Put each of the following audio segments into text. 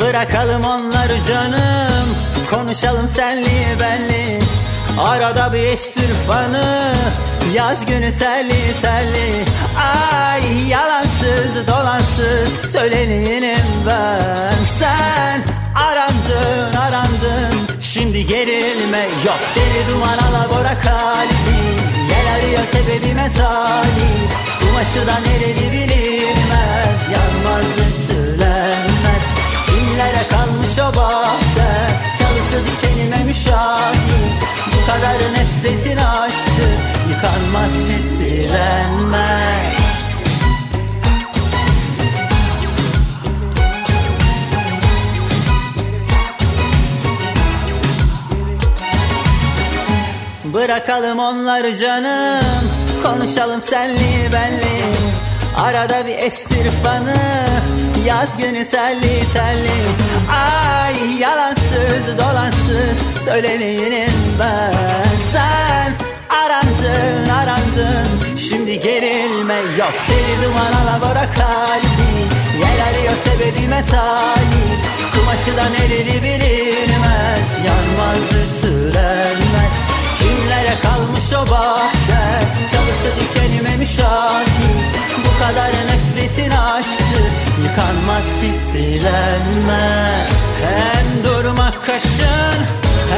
Bırakalım onları canım, konuşalım senli benli. Arada bir estir fanı, yaz günü telli telli. Ay yalansız dolansız söyleneyim ben. Sen arandın arandın, şimdi gerilme yok. Deli duman alabora kalbi, gel arıyor sebebime talip. Kumaşı da nereli bilinmez, yanmaz ütülenmez. Kimlere kalmış o bahçe, çalısı dikenime müşahit. Bu kadar nefretin aşktı, yıkanmaz ciddilenmez. Bırakalım onları canım, konuşalım senli benli. Arada bir estir fanı, yaz günü telli telli. Ay yalansız dolansız söyleneyim ben. Sen arandın arandın, şimdi gerilme yok. Deli duman alabora kalbi, yel arıyor sebebime talip. Kumaşı da nereli bilinmez, yanmaz ütülenmez. Kimlere kalmış o bahçe, çalısı dikenime müşahit. Bu kadar nefretin aşktı, yıkanmaz ciddilenme. Hem durmak kaşın,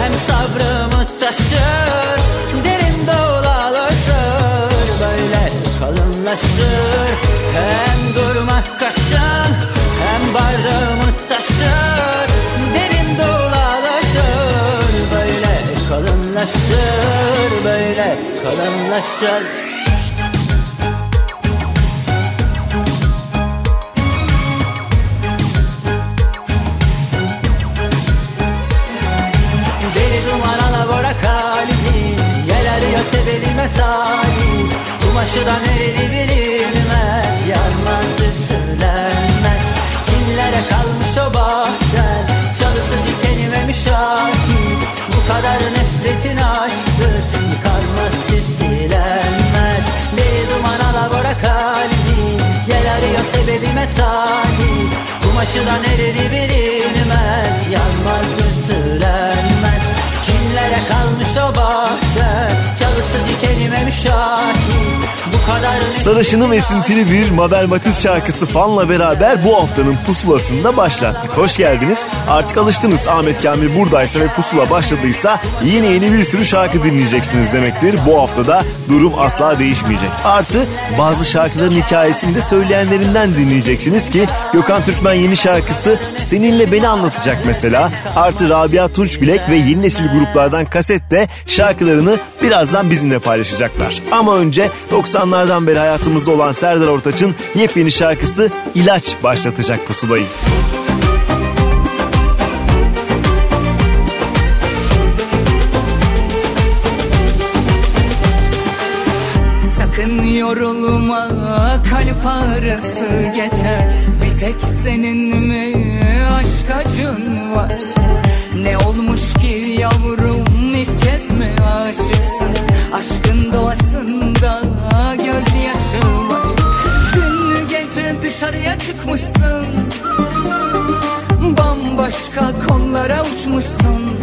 hem sabrımı taşır. Derin dolalaşır, böyle kalınlaşır. Hem durmak kaşın, hem bardağımı taşır. Derin dolalaşır, böyle kalınlaşır. Böyle kalınlaşır. Sebebime talip, kumaşı da nereli bilinmez. Yanmaz ütülenmez, kimlere kalmış o bahçen. Çalısı dikenime müşahit, bu kadar nefretin aşktır, yıkanmaz ciddilenmez. Deli duman alabora kalbi, gel arıyor sebebime talip. Kumaşı da nereli bilinmez, yanmaz ütülenmez. Kimlere kalmış o bahçe, çalısı dikenime müşahit. Bu kadar... Sarışınım esintili bir Mabel Matiz şarkısı fanla beraber bu haftanın pusulasında başlattık. Hoş geldiniz. Artık alıştınız. Ahmet Kamil buradaysa ve pusula başladıysa yeni bir sürü şarkı dinleyeceksiniz demektir. Bu haftada durum asla değişmeyecek. Artı bazı şarkıların hikayesini de söyleyenlerinden dinleyeceksiniz ki Gökhan Türkmen yeni şarkısı Seninle Beni anlatacak mesela. Artı Rabia Tunçbilek ve yeni nesil gruplardan Kaset de şarkılarını birazdan bizimle paylaşacaklar. Ama önce 90'lardan beri hayatımızda olan Serdar Ortaç'ın yepyeni şarkısı İlaç başlatacak pusulayı. Sakın yorulma, kalp ağrısı geçer. Bir tek senin mi aşk acın var? Ne olmuş ki yavrum, ilk kez mi aşıksın? Aşkın doğasında gözyaşı var. Dün gece dışarıya çıkmışsın, bambaşka kollara uçmuşsun.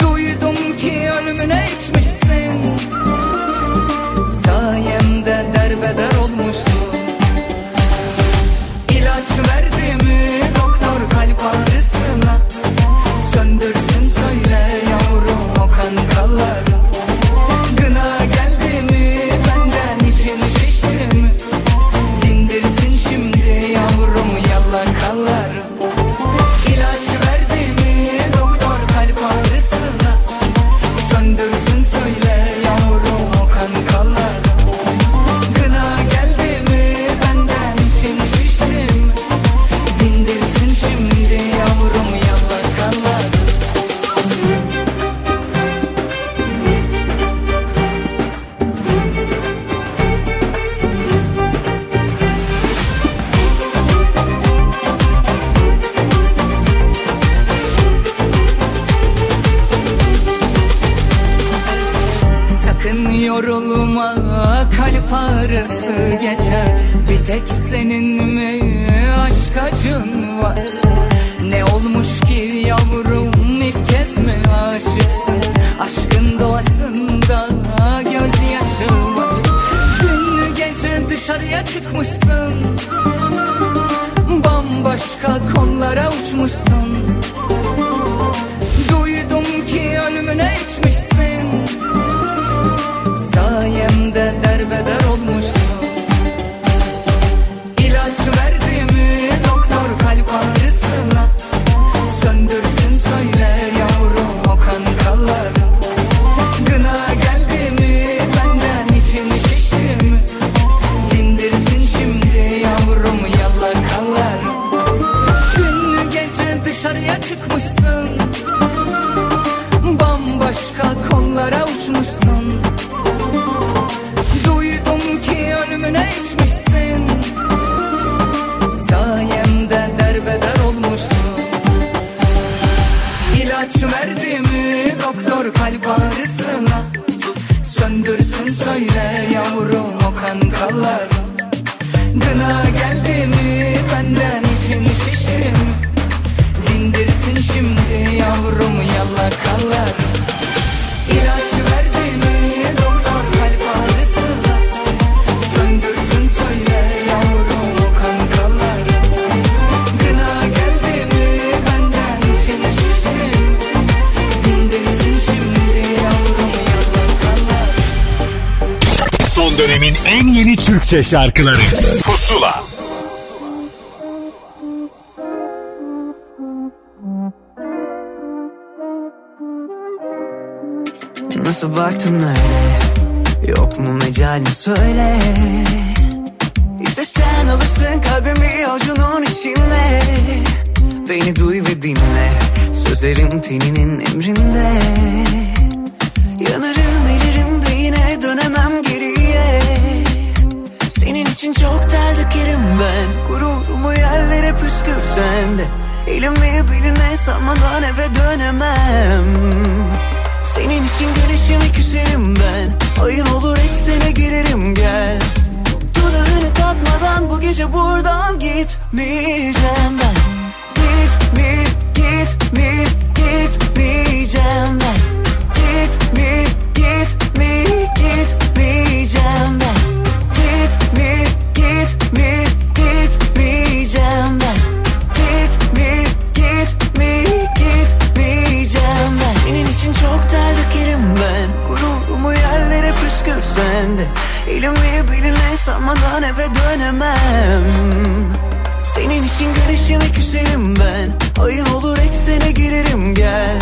Duydum ki ölümüne içmişsin, sayemde derbeder olmuşsun. İlaç verdi mi doktor kalp ağrısına? Söndürsün söyle yavrum o kankaları. Gına geldi mi benden için şişti mi? Dindirsin şimdi yavrum yalakaları. kalk onlara uçmuşsun. Duydum ki ölümüne içmişsin, sayemde derbeder olmuşsun. İlaç verdi mi doktor kalp ağrısına, söndürsün söyle yavrum o kankaları. Gına geldi mi benden için şişti mi, dindirsin şimdi yavrum yalakalar. Dün gece dışarıya çıkmışsın, bambaşka konulara uçmuşsun. Duydum ki ölümüne içmişsin, sayemde derbeder olmuşsun. İlaç verdi mi doktor kalp ağrısına, söndürsün söyle yavrum o kankalar. Gına geldi mi benden için şişti mi, dindirsin şimdi yavrum yalakalar. İlaç verdi mi doktor kalp ağrısına, söndürsün söyle yavrum o kankalar. Gına geldi mi benden için şişti mi, dindirsin şimdi yavrum yalakalar. Son dönemin en yeni Türkçe şarkıları Pusula. Nasıl baktın öyle, yok mu mecal mi söyle. İşte sen alırsın kalbimi avucunun içinde. Beni duy ve dinle, sözlerim teninin emrinde. Yanarım eririm de yine dönemem geriye. Senin için çok ter dökerim ben, gururumu yerlere püskürsen de elimi beline sarmadan eve dönemem. Senin için güneşimi küserim ben, ayın olur eksene girerim gel. Dudağını tatmadan bu gece buradan gitmeyeceğim ben. Gitmeyeceğim ben. Gitmeyeceğim ben. Gitmeyeceğim ben. Gitmeyeceğim ben. Senin için çok ter dökerim ben, gururumu yerlere püskürsen de elimi beline sarmadan eve dönemem. Senin için güneşime küserim ben, ayın olur eksene girerim gel.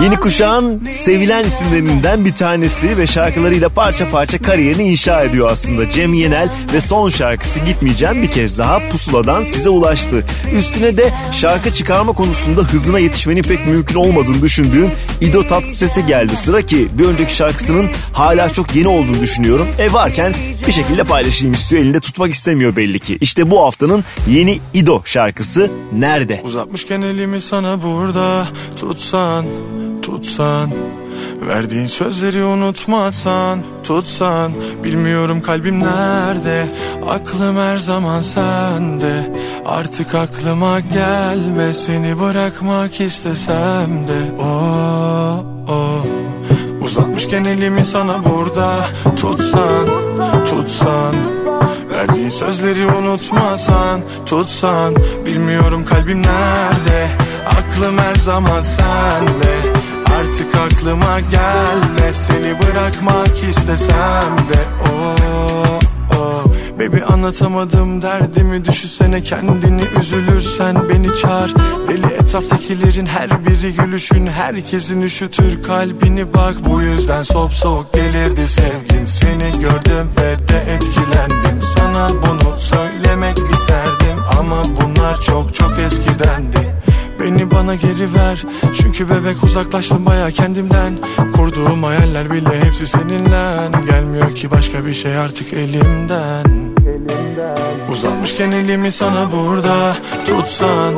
Yeni kuşağın sevilen isimlerinden bir tanesi ve şarkılarıyla parça parça kariyerini inşa ediyor aslında. Cem Yenel ve son şarkısı Gitmeyeceğim bir kez daha Pusula'dan size ulaştı. Üstüne de şarkı çıkarma konusunda hızına yetişmenin pek mümkün olmadığını düşündüğüm İdo Tatlı sese geldi sıra ki bir önceki şarkısının hala çok yeni olduğunu düşünüyorum. Varken bir şekilde paylaşayım istiyor, elinde tutmak istemiyor belli ki. İşte bu haftanın yeni İdo şarkısı Nerede? Uzatmışken elimi sana burada tutsan, verdiğin sözleri unutmasan, tutsan. Bilmiyorum kalbim nerede, aklım her zaman sende. Artık aklıma gelme, seni bırakmak istesem de. Oh. Uzatmışken elimi sana burada tutsan, verdiğin sözleri unutmasan, tutsan. Bilmiyorum kalbim nerede, aklım her zaman senle. Artık aklıma gelme, seni bırakmak istesem de. Oh. Baby anlatamadım derdimi, düşünsene kendini üzülürsen beni çağır. Deli etraftakilerin her biri gülüşün, herkesin üşütür kalbini bak. Bu yüzden soğuk gelirdi sevgin, seni gördüm ve de etkilendim. Sana bunu söylemek isterdim ama bunlar çok eskidendi. Beni bana geri ver, çünkü bebek uzaklaştım baya kendimden. Kurduğum hayaller bile hepsi seninle, gelmiyor ki başka bir şey artık elimden. Uzatmışken elimi sana burada tutsan,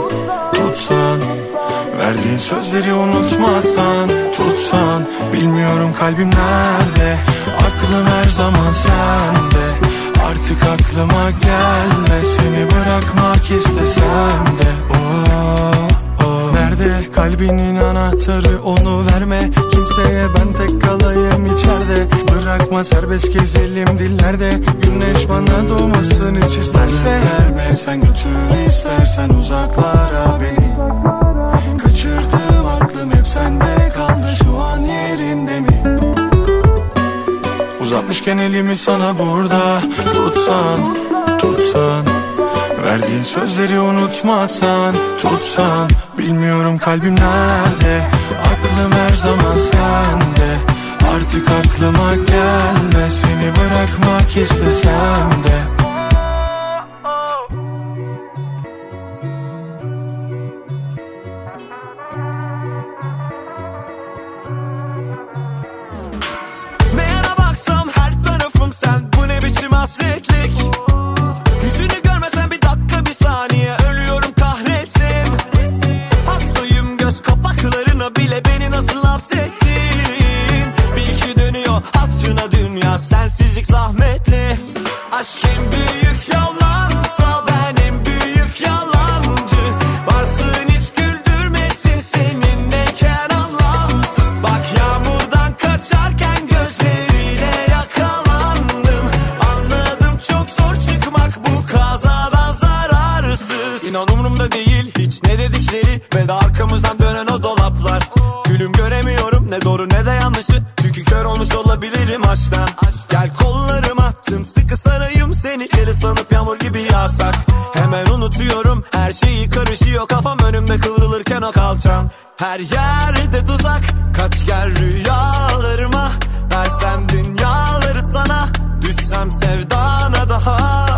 verdiğin sözleri unutmasan, tutsan. Bilmiyorum kalbim nerede, aklım her zaman sende. Artık aklıma gelme, seni bırakmak istesem de. Nerede kalbim? Kalbinin anahtarı onu verme kimseye, ben tek kalayım içeride. Bırakma serbest gezelim dillerde, güneş bana doğmasın hiç isterse. Verme sen götür istersen uzaklara beni, kaçırdım aklım hep sende kaldı şu an yerinde mi? Uzatmışken elimi sana burada tutsan, tutsan, verdiğin sözleri unutmasan, tutsan. Bilmiyorum kalbim nerede, aklım her zaman sende. Artık aklıma gelme, seni bırakmak istesem de. Her yerde tuzak, kaç gel rüyalarıma. Versem dünyaları sana, düşsem sevdana daha.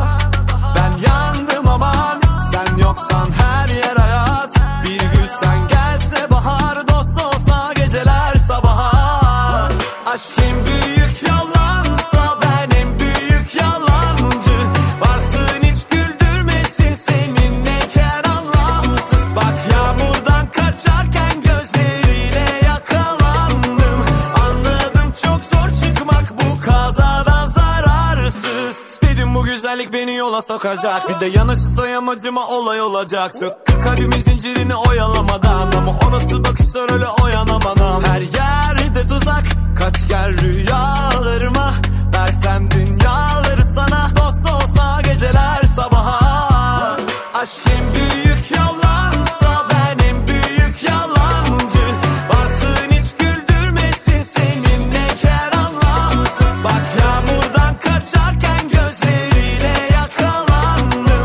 Ben yandım aman, sen yoksan her yer ayaz. Bir gün sen gelse bahar, dost olsa geceler sabaha. Aşkım büyük yalansa benim büyük yalancı. Varsın hiç güldürmesin, seninle kelamsız. Bak yağmurdan kaçarken beni yola sokacak, bir de yanaşırsa yamacıma olay olacak. Söktü kalbimin zincirini oyalamadan, ama o nasıl bakışlar öyle oyanamadan. Her yerde tuzak, kaç gel rüyalarıma. Versem dünyaları sana, dost olsa geceler sabaha. Aşkım büyük yalansa benim büyük yalancı. Varsın hiç güldürmesin, seninle keramlansız. Bak yağmurdan kaçarken gözlerim.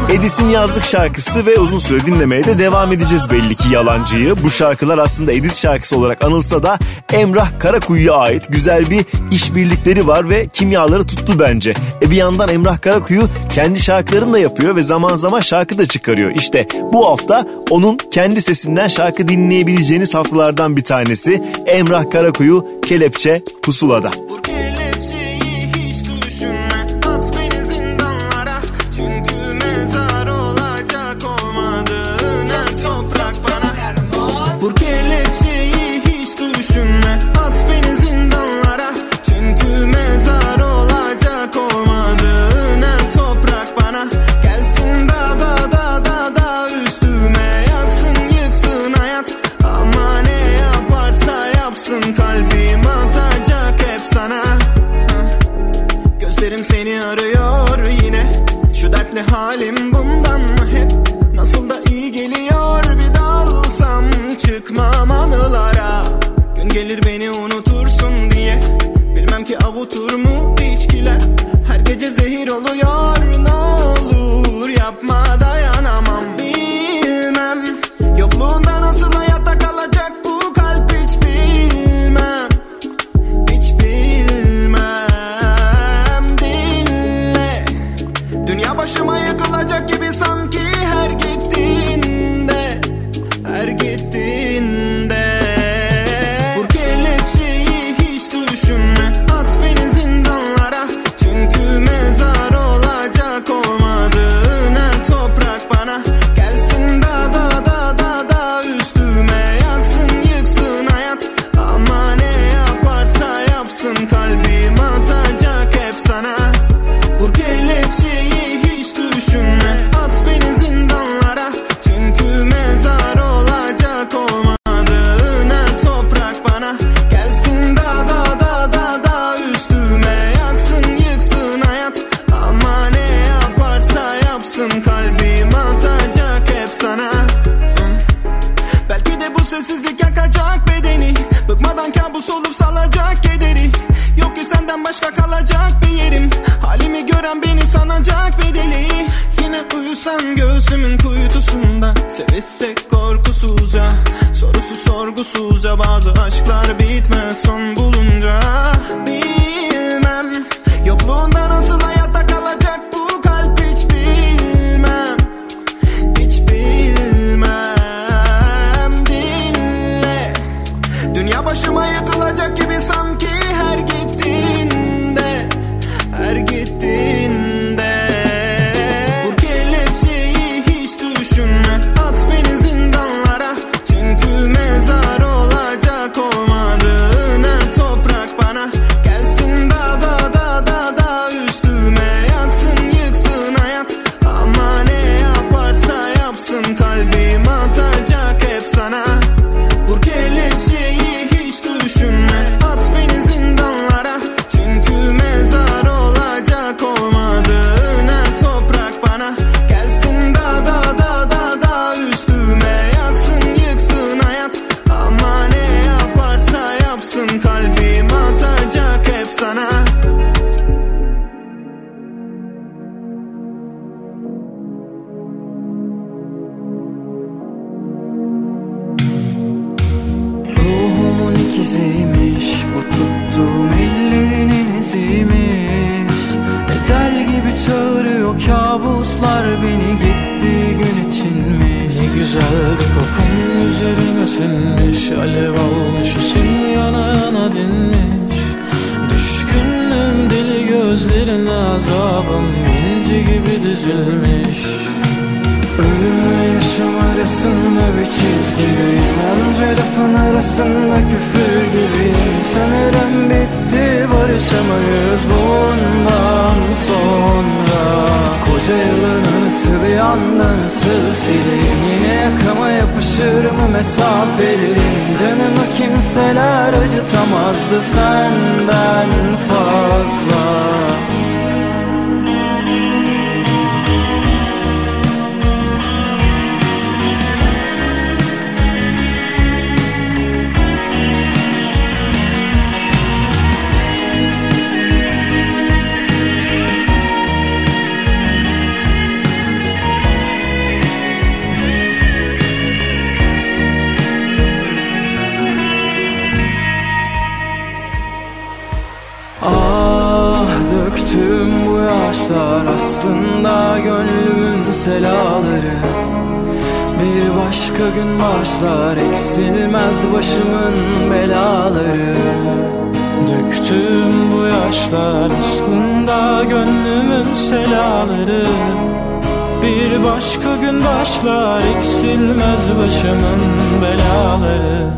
Edis'in yazlık şarkısı ve uzun süre dinlemeye de devam edeceğiz belli ki Yalancı'yı. Bu şarkılar aslında Edis şarkısı olarak anılsa da Emrah Karakuyu'ya ait güzel bir işbirlikleri var ve kimyaları tuttu bence. Bir yandan Emrah Karakuyu kendi şarkılarını da yapıyor ve zaman zaman şarkı da çıkarıyor. İşte bu hafta onun kendi sesinden şarkı dinleyebileceğiniz haftalardan bir tanesi. Emrah Karakuyu, Kelepçe Pusula'da. Çünkü mezar olan batacak hep sana. Belki de bu sessizlik yakacak bedeni, bıkmadan kabus olup salacak kederi. Yok ki senden başka kalacak bir yerim, halimi gören beni sanacak bedeli. Yine uyusan göğsümün kuytusunda, sevişsek korkusuzca, sorusu sorgusuzca. Bazı aşklar bitmez son bulunca. Bilmem yokluğunda nasıl hayatta kalacak bu kalp, hiç bilmem, hiç bilmem. Dinle, dünya başıma yıkılacak gibi sanki her gittiğinde, her gittiğinde. Vur kelepçeyi hiç düşünme, at beni zindanlara, çünkü mezar olacak olmadığın her toprak bana. Gelsin da da da da da üstüme, yaksın yıksın hayat, ama ne yaparsa yapsın kalbim atacak hep sana. Vur kelepçeyi hiç düşünme, at beni zindanlara, çünkü mezar olacak olmadığın her toprak bana. Gelsin da da da da da üstüme, yaksın yıksın hayat, ama ne yaparsa yapsın kalbim atacak hep sana. Ruhumun ikiziymiş, bu tuttuğum ellerinin iziymiş. Ecel gibi çağırıyor kabuslar beni, gittiği gün içinmiş. Ne güzeldi kokun üzerine sinmiş, alev almış için yana yana dinmiş. Düşkünüm deli gözlerine, azabım inci gibi dizilmiş. Ölümle yaşam arasında bir çizgideyim, onca lafın arasında küfür gibiyim. Sanırım bitti, barışamayız bundan sonra. Koca yılın anısı bir anda nasıl sileyim, yine yakama yapışırım mesafelerim. Canımı kimseler acıtamazdı senden fazla. Tüm bu yaşlar aslında gönlümün selaları. Bir başka gün başlar, eksilmez başımın belaları. Döktüm bu yaşlar aslında gönlümün selaları. Bir başka gün başlar, eksilmez başımın belaları.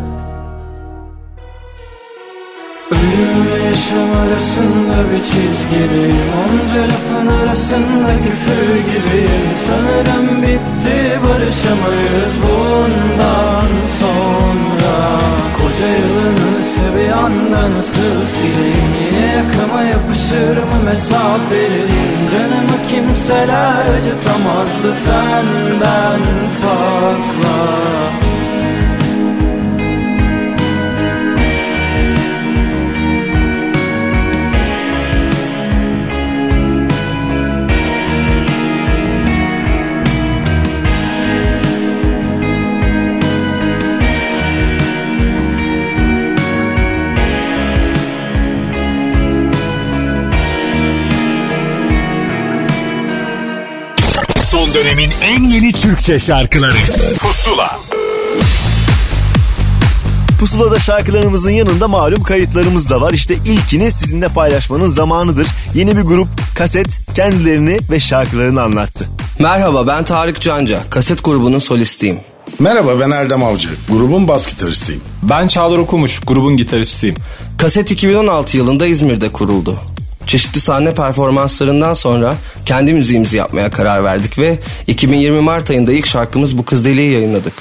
Ölümle yaşam arasında bir çizgideyim, onca lafın arasında küfür gibiyim. Sanırım bitti, barışamayız bundan sonra. Koca yılını bir anda nasıl sileyim, yine yakama yapışırım mesafeliyim. Canımı kimseler acıtamazdı senden fazla. Dönemin en yeni Türkçe şarkıları Pusula. Pusula'da şarkılarımızın yanında malum kayıtlarımız da var. İşte ilkini sizinle paylaşmanın zamanıdır. Yeni bir grup Kaset kendilerini ve şarkılarını anlattı. Merhaba, ben Tarık Canca. Kaset grubunun solistiyim. Merhaba, ben Erdem Avcı. Grubun bas gitaristiyim. Ben Çağlar Okumuş. Grubun gitaristiyim. Kaset 2016 yılında İzmir'de kuruldu. Çeşitli sahne performanslarından sonra kendi müziğimizi yapmaya karar verdik ve 2020 Mart ayında ilk şarkımız Bu Kız Deli'yi yayınladık.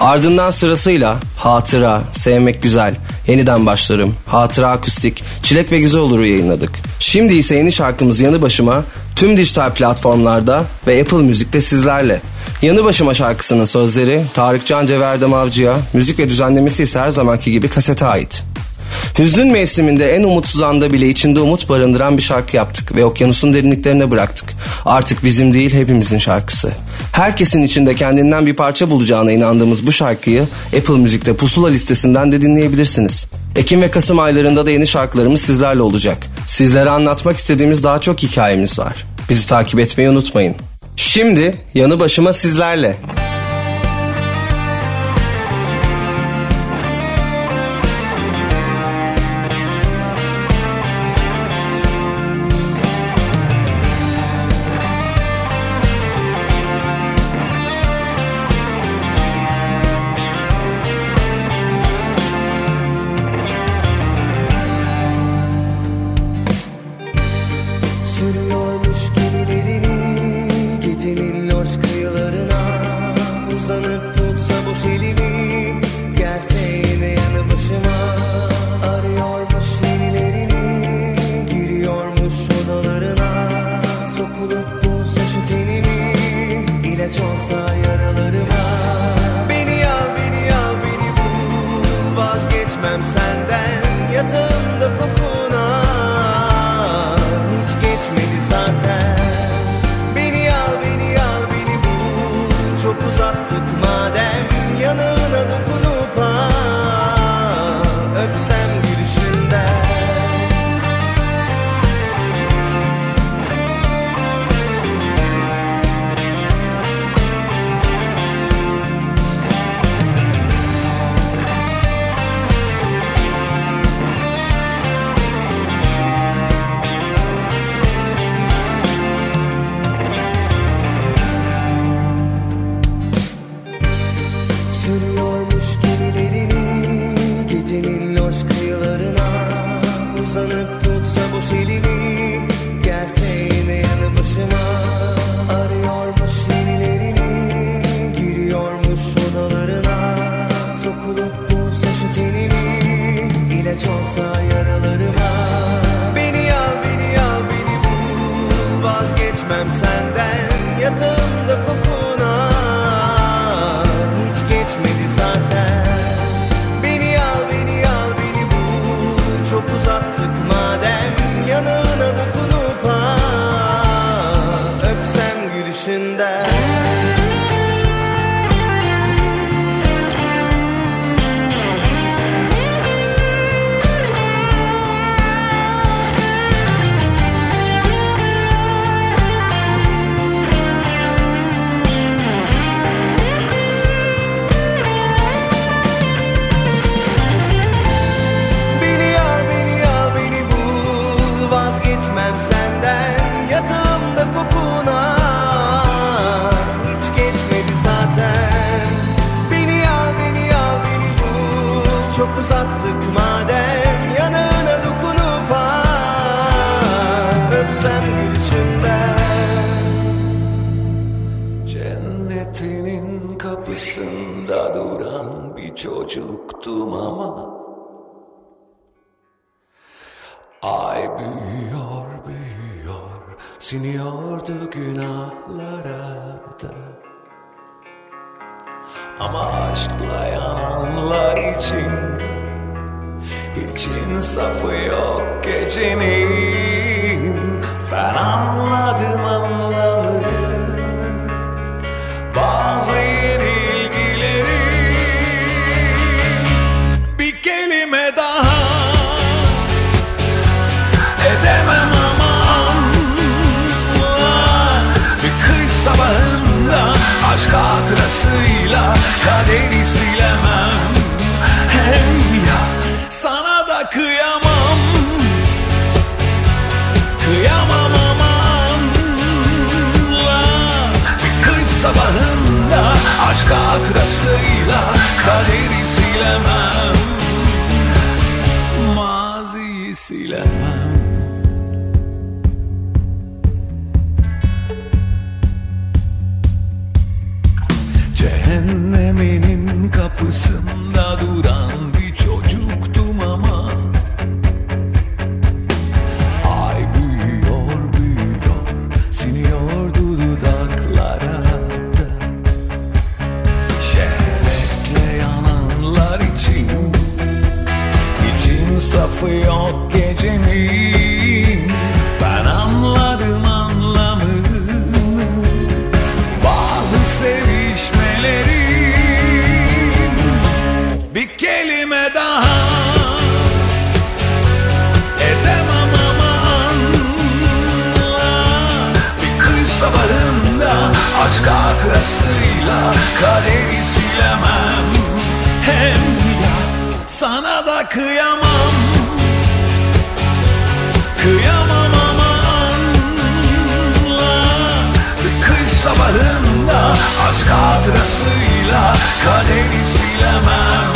Ardından sırasıyla Hatıra, Sevmek Güzel, Yeniden Başlarım, Hatıra Akustik, Çilek ve Güzel Olur'u yayınladık. Şimdi ise yeni şarkımız Yanı Başıma tüm dijital platformlarda ve Apple Music'te sizlerle. Yanı Başıma şarkısının sözleri Tarık Canca ve Erdem Avcı'ya, müzik ve düzenlemesi ise her zamanki gibi Kaset'e ait. Hüzün mevsiminde en umutsuz anda bile içinde umut barındıran bir şarkı yaptık ve okyanusun derinliklerine bıraktık. Artık bizim değil, hepimizin şarkısı. Herkesin içinde kendinden bir parça bulacağına inandığımız bu şarkıyı Apple Music'te Pusula listesinden de dinleyebilirsiniz. Ekim ve Kasım aylarında da yeni şarkılarımız sizlerle olacak. Sizlere anlatmak istediğimiz daha çok hikayemiz var. Bizi takip etmeyi unutmayın. Şimdi Yanı Başıma sizlerle. Cehenneminin kapısında duran bir çocuktum ama ay büyüyor büyüyor, siniyordu dudaklara da. Şehvetle yananlar için için safı yok gecenin. Ben anladım anlamını bazı sevgilerin, bir kelime daha edemem aman. Bir kış sabahında aşk hatırasıyla kaderi silemem, hem ya sana da kıyamam, kıyamam aman. Bir kış sabahında aşk hatırasıyla kaderi silemem,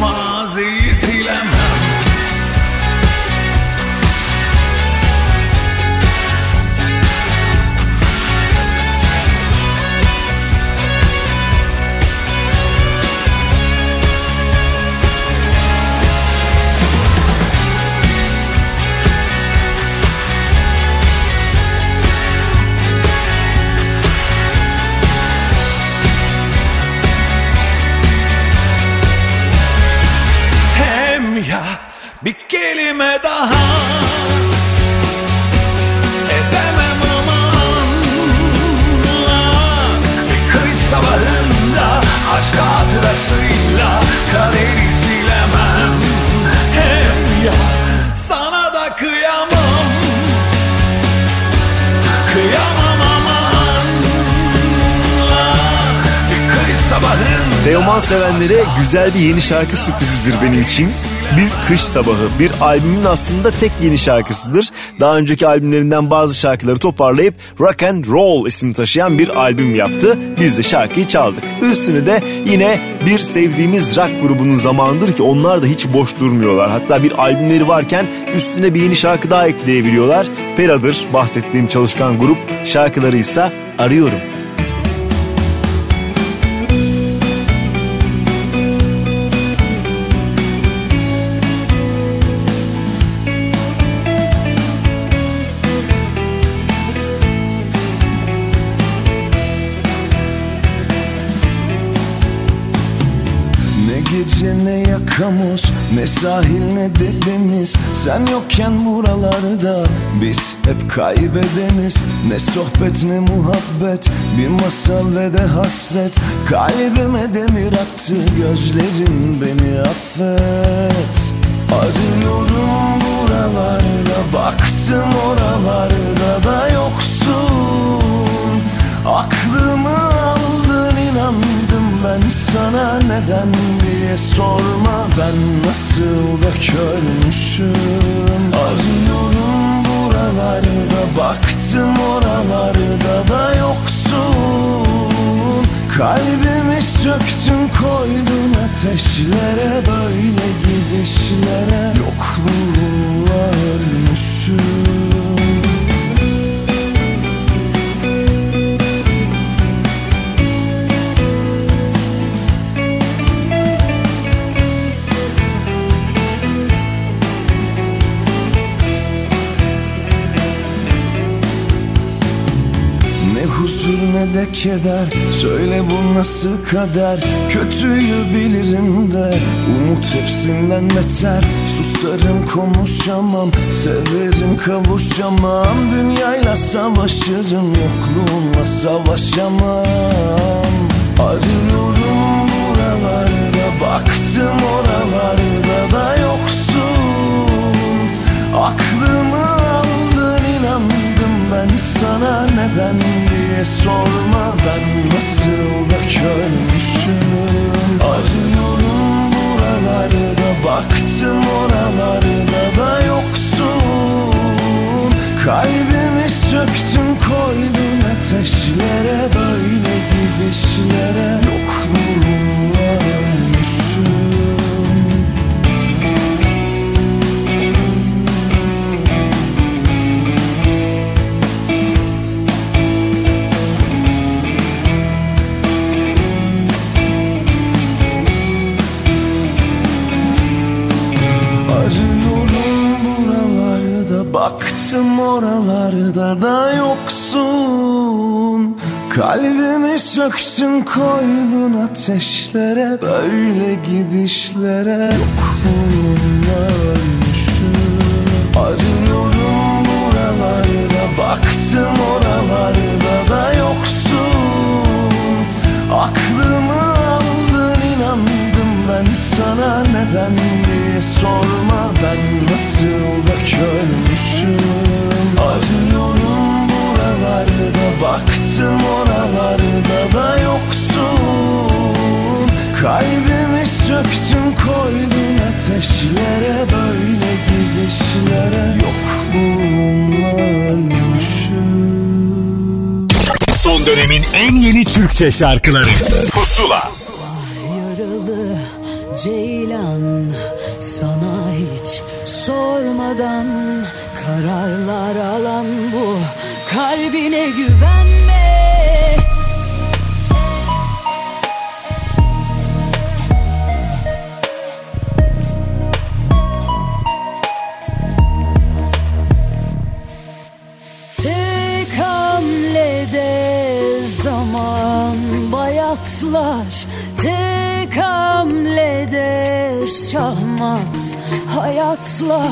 maziyi silemem. Bir kelime daha edemem aman. Bir kış sabahında aşk hatırasıyla kaderi silemem, hem ya sana da kıyamam, kıyamam aman. Bir kış sabahında Teoman sevenlere güzel bir yeni şarkı sürprizidir benim için. Bir Kış Sabahı, bir albümün aslında tek yeni şarkısıdır. Daha önceki albümlerinden bazı şarkıları toparlayıp Rock and Roll ismini taşıyan bir albüm yaptı. Biz de şarkıyı çaldık. Üstünü de yine bir sevdiğimiz rock grubunun zamanıdır ki onlar da hiç boş durmuyorlar. Hatta bir albümleri varken üstüne bir yeni şarkı daha ekleyebiliyorlar. Pera'dır bahsettiğim çalışkan grup, şarkılarıysa Arıyorum. Kamuz, ne sahil ne de deniz, sen yokken buralarda biz hep kaybedeniz. Ne sohbet ne muhabbet, bir masal ve de hasret, kalbime demir attı gözlerin, beni affet. Arıyorum buralarda, baktım oralarda da yoksun. Aklımı aldın, inandım ben sana, neden diye sorma, ben nasıl da körmüşüm. Arıyorum buralarda, baktım oralarda da yoksun. Kalbimi söktün koydun ateşlere, böyle gidişlere yokluğunla ölmüşüm. Ne de keder, söyle bu nasıl kader, kötüyü bilirim de umut hepsinden beter. Susarım konuşamam, severim kavuşamam, dünyayla savaşırım, yokluğumla savaşamam. Arıyorum buralarda, baktım oralarda da yoksun. Aklımı aldın, inandım ben sana, neden sorma, ben nasıl da körmüşüm. Arıyorum buralarda, baktım oralarda da yoksun. Kalbimi söktün koydun ateşlere, böyle gidişlere yokluğunla ölmüşüm. Kalbimi söktün koydun ateşlere, böyle gidişlere yokluğumdanmışım. Arıyorum buralarda, baktım oralarda da yoksun. Aklımı aldın, inandım ben sana, neden diye sorma, ben nasıl da körmüşüm. Arıyorum buralarda, baktım oralarda da yoksun. Kalbimi söktün koydun ateşlere, böyle gidişlere yokluğumla ölmüşüm. Son dönemin en yeni Türkçe şarkıları Pusula. Yaralı Ceylan, sana hiç sormadan kararlar alan bu kalbine güvenme. Tek hamlede zaman bayatlar, tek hamlede şahmat hayatlar.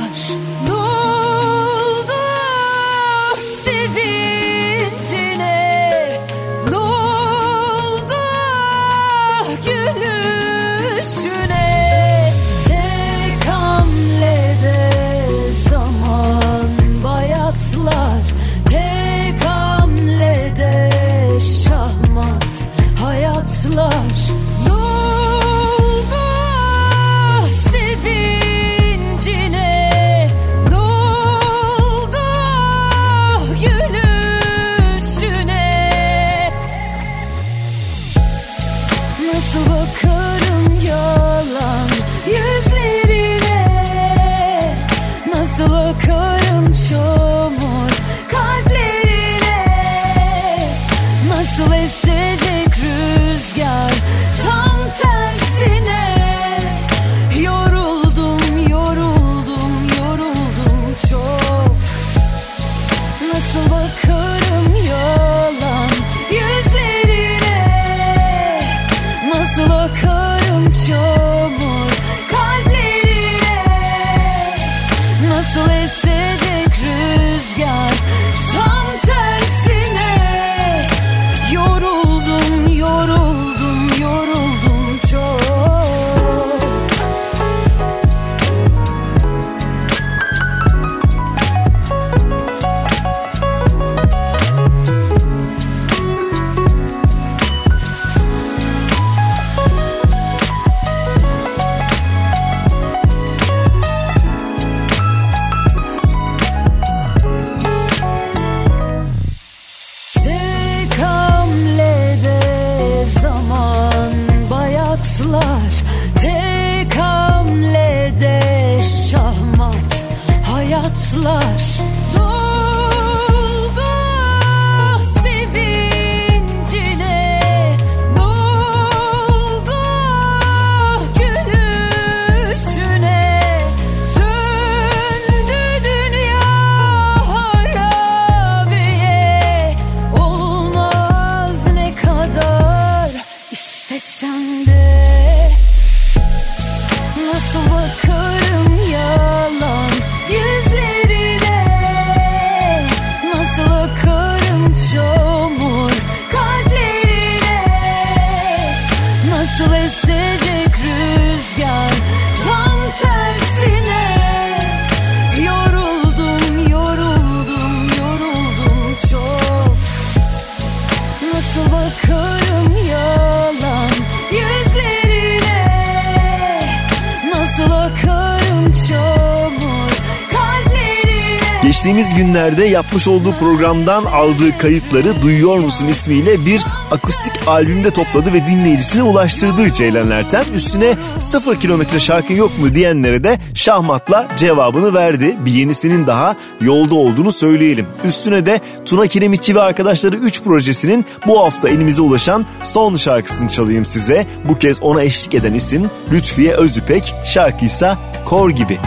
Geçtiğimiz günlerde yapmış olduğu programdan aldığı kayıtları Duyuyor Musun ismiyle bir akustik albümde topladı ve dinleyicisine ulaştırdığı Ceylan Ertem üstüne 0 kilometre şarkı yok mu diyenlere de şahmatla cevabını verdi. Bir yenisinin daha yolda olduğunu söyleyelim. Üstüne de Tuna Kirim ve arkadaşları 3 projesinin bu hafta elimize ulaşan son şarkısını çalayım size. Bu kez ona eşlik eden isim Lütfiye Özüpek, şarkıysa Kor Gibi.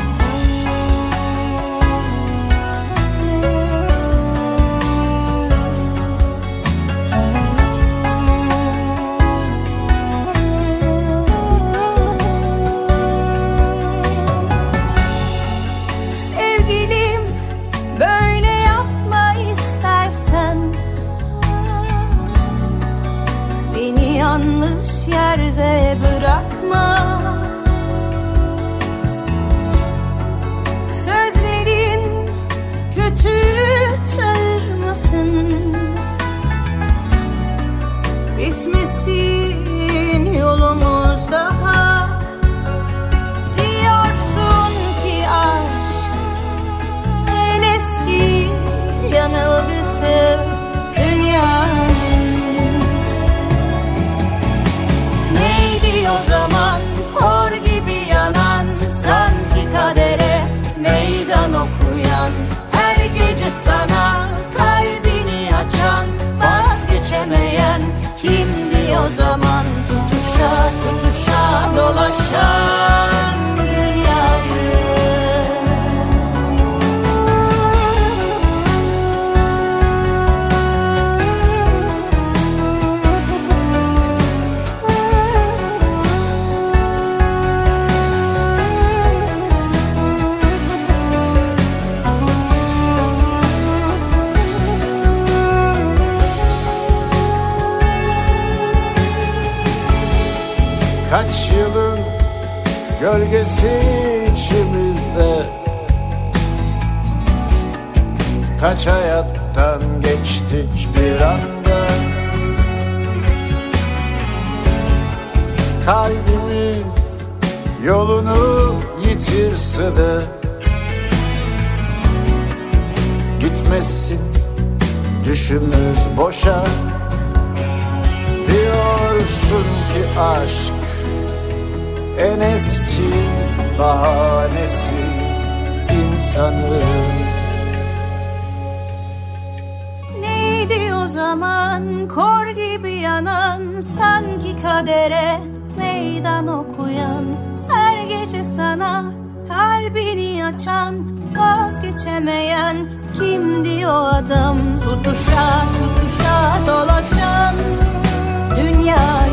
yanlış yerde bırakma. Sözlerin kötüyü çağırmasın, bitmesin yolumuz daha. Diyorsun ki aşk en eski yanılgısı dünyanın. Neydi o zaman kor gibi yanan, sanki kadere meydan okuyan, her gece sana kalbini açan, vazgeçemeyen kimdi o zaman? Tutuşa tutuşa dolaşan dünyayı. Kaç yılın gölgesi içimizde, kaç hayattan geçtik bir anda. Kalbimiz yolunu yitirse de gitmesin düşümüz boşa. Diyorsun ki aşk en eski bahanesi insanın. Neydi o zaman kor gibi yanan, sanki kadere meydan okuyan, her gece sana kalbini açan, vazgeçemeyen kimdi o adam? Tutuşa tutuşa dolaşan dünyayı.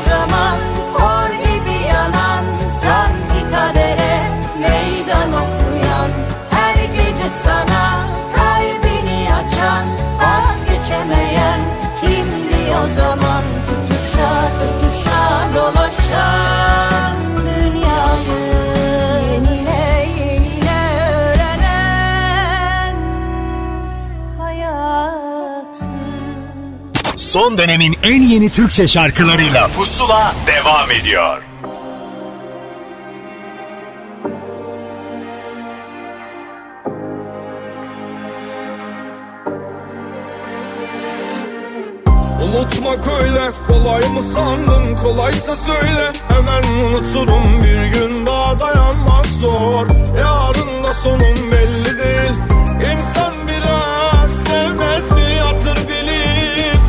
O zaman kor gibi yanan, sanki kadere meydan okuyan, her gece sana kalbini açan, vazgeçemeyen kimdi o zaman? Tutuşa tutuşa dolaşan dünyayı yenile yenile öğrenen hayat. Son dönemin en yeni Türkçe şarkılarıyla Pusula devam ediyor. Unutmak öyle kolay mı sandın? Kolaysa söyle, hemen unuturum. Bir gün daha dayanmak zor, yarın da sonum belli değil. İnsan biraz sevmez mi? Hatır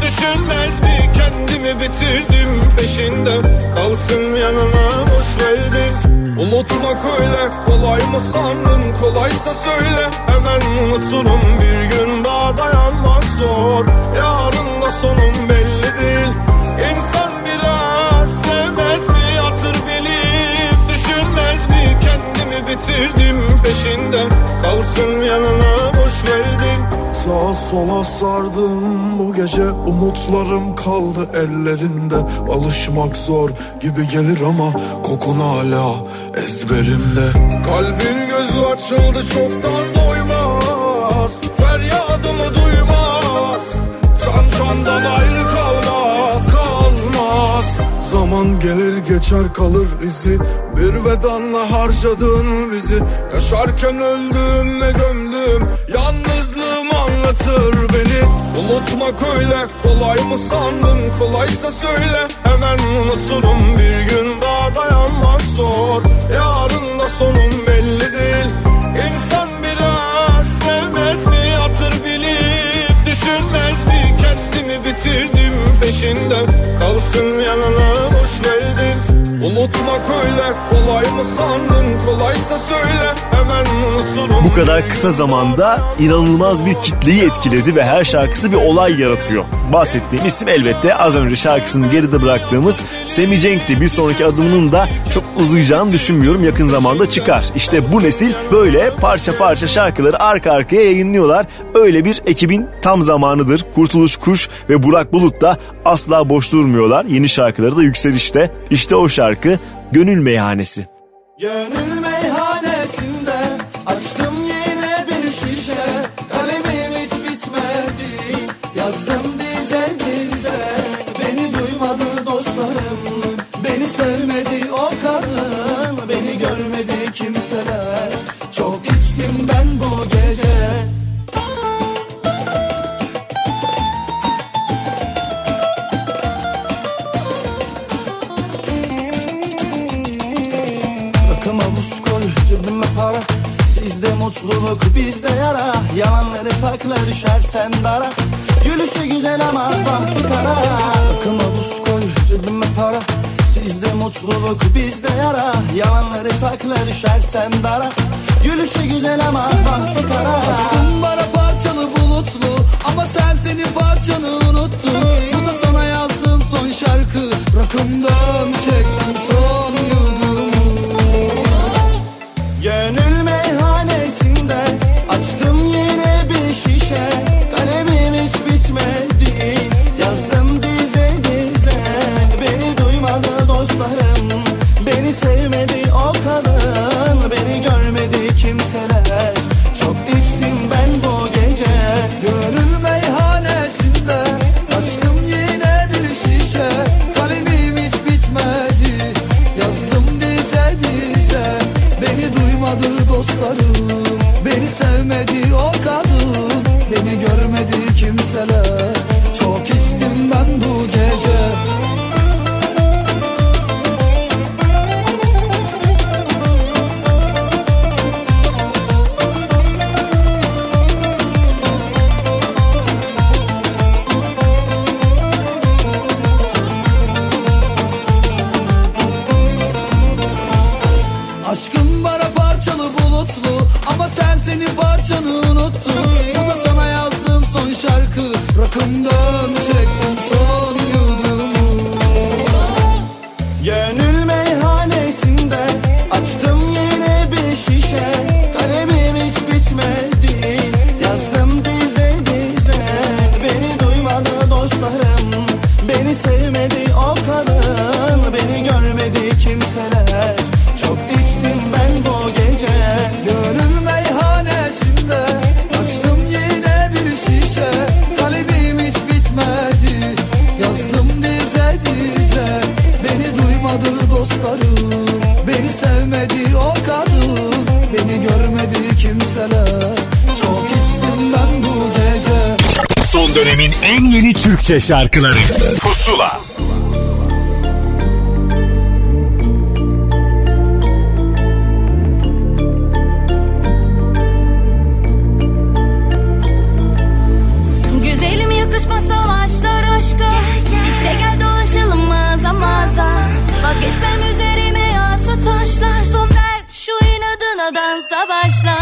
düşünmez mi? Kendimi bitirdim, peşinden kalsın yanına boş verdim. Unutmak öyle kolay mı sandın? Kolaysa söyle, hemen unuturum. Bir gün daha dayanmak zor, yarın da sonum belli değil. İnsan biraz sevmez mi? Hatır bilip düşünmez mi? Kendimi bitirdim, peşinden kalsın yanına boş verdim. Sağa sola sardım bu gece, umutlarım kaldı ellerinde. Alışmak zor gibi gelir ama kokun hala ezberimde. Kalbin gözü açıldı çoktan, doymaz, feryadımı duymaz. Can candan ayrı kalmaz, kalmaz. Zaman gelir geçer kalır izi, bir vedanla harcadın bizi. Yaşarken öldüm ve gömdüm, yalnızlığım anlatır beni. Unutmak öyle kolay mı sandın? Kolaysa söyle, hemen unuturum. Bir gün daha dayanmak zor, yarın da sonum belli değil. İnsan biraz sevmez mi? Hatır bilip düşünmez mi? Kendimi bitirdim, peşinden kalsın yanına boş verdim. Unutmak öyle kolay mı sandın? Kolaysa söyle, hemen Bu kadar kısa zamanda inanılmaz bir kitleyi etkiledi ve her şarkısı bir olay yaratıyor. Bahsettiğim isim elbette az önce şarkısını geride bıraktığımız Semih Cenk'ti. Bir sonraki adımının da çok uzayacağını düşünmüyorum. Yakın zamanda çıkar. İşte bu nesil böyle parça parça şarkıları arka arkaya yayınlıyorlar. Öyle bir ekibin tam zamanıdır. Kurtuluş Kuş ve Burak Bulut da asla boş durmuyorlar. Yeni şarkıları da yükselişte. İşte o şarkı Gönül Meyhanesi. Gönül meyhanesinde açtım yine bir şişe, kalemim hiç bitmedi, yazdım dize dize. Beni duymadı dostlarım, beni sevmedi o kadın, beni görmedi kimseler. Çok içtim ben bu gece. Sizde mutluluk bizde yara, yalanları sakla düşersen dara. Gülüşü güzel ama bahtı kara. Akıma buz koy cebime para. Sizde mutluluk bizde yara, yalanları sakla düşersen dara. Gülüşü güzel ama bahtı kara. Aşkım bana parçalı bulutlu, ama sen senin parçanı unuttun. Bu da sana yazdığım son şarkı, rakımdan çektim son yudumu. Gönül meyhanesinde açtım yine bir şişe, kalemim hiç bitmedi, yazdım dize dize. Beni duymadı dostlarım, beni sevmedi o kadın, beni görmedi kimseler. Çok içtim ben bu gece. Gönül meyhanesinde açtım yine bir şişe, kalemim hiç bitmedi, yazdım dize dize. Beni duymadı dostlarım, beni sevmedi o kadın, beni görmedi kimseler. Çok içtim ben bu gece. Aşkım bana parçalı bulutlu, ama sen senin parçanı unuttun. Bu da sana yazdığım son şarkı, rakımdan çektim son yudumu. Gönül meyhanesinde açtım yine bir şişe, kalemim hiç bitmedi, yazdım dize dize. Beni duymadı dostlarım, beni sevmedi o kadın, beni görmedi kimseler. Çok içtim ben bu gece. Gönül meyhanesinde açtım yine bir şişe, kalemim hiç bitmedi, yazdım dize dize. Beni duymadı dostlarım, beni sevmedi o kadın, beni görmedi kimseler. Çok içtim ben bu gece. Son dönemin en yeni Türkçe şarkıları Pusula. Vazgeçmem üzerime yağsa taşlar, son ver şu inadına dansa başla.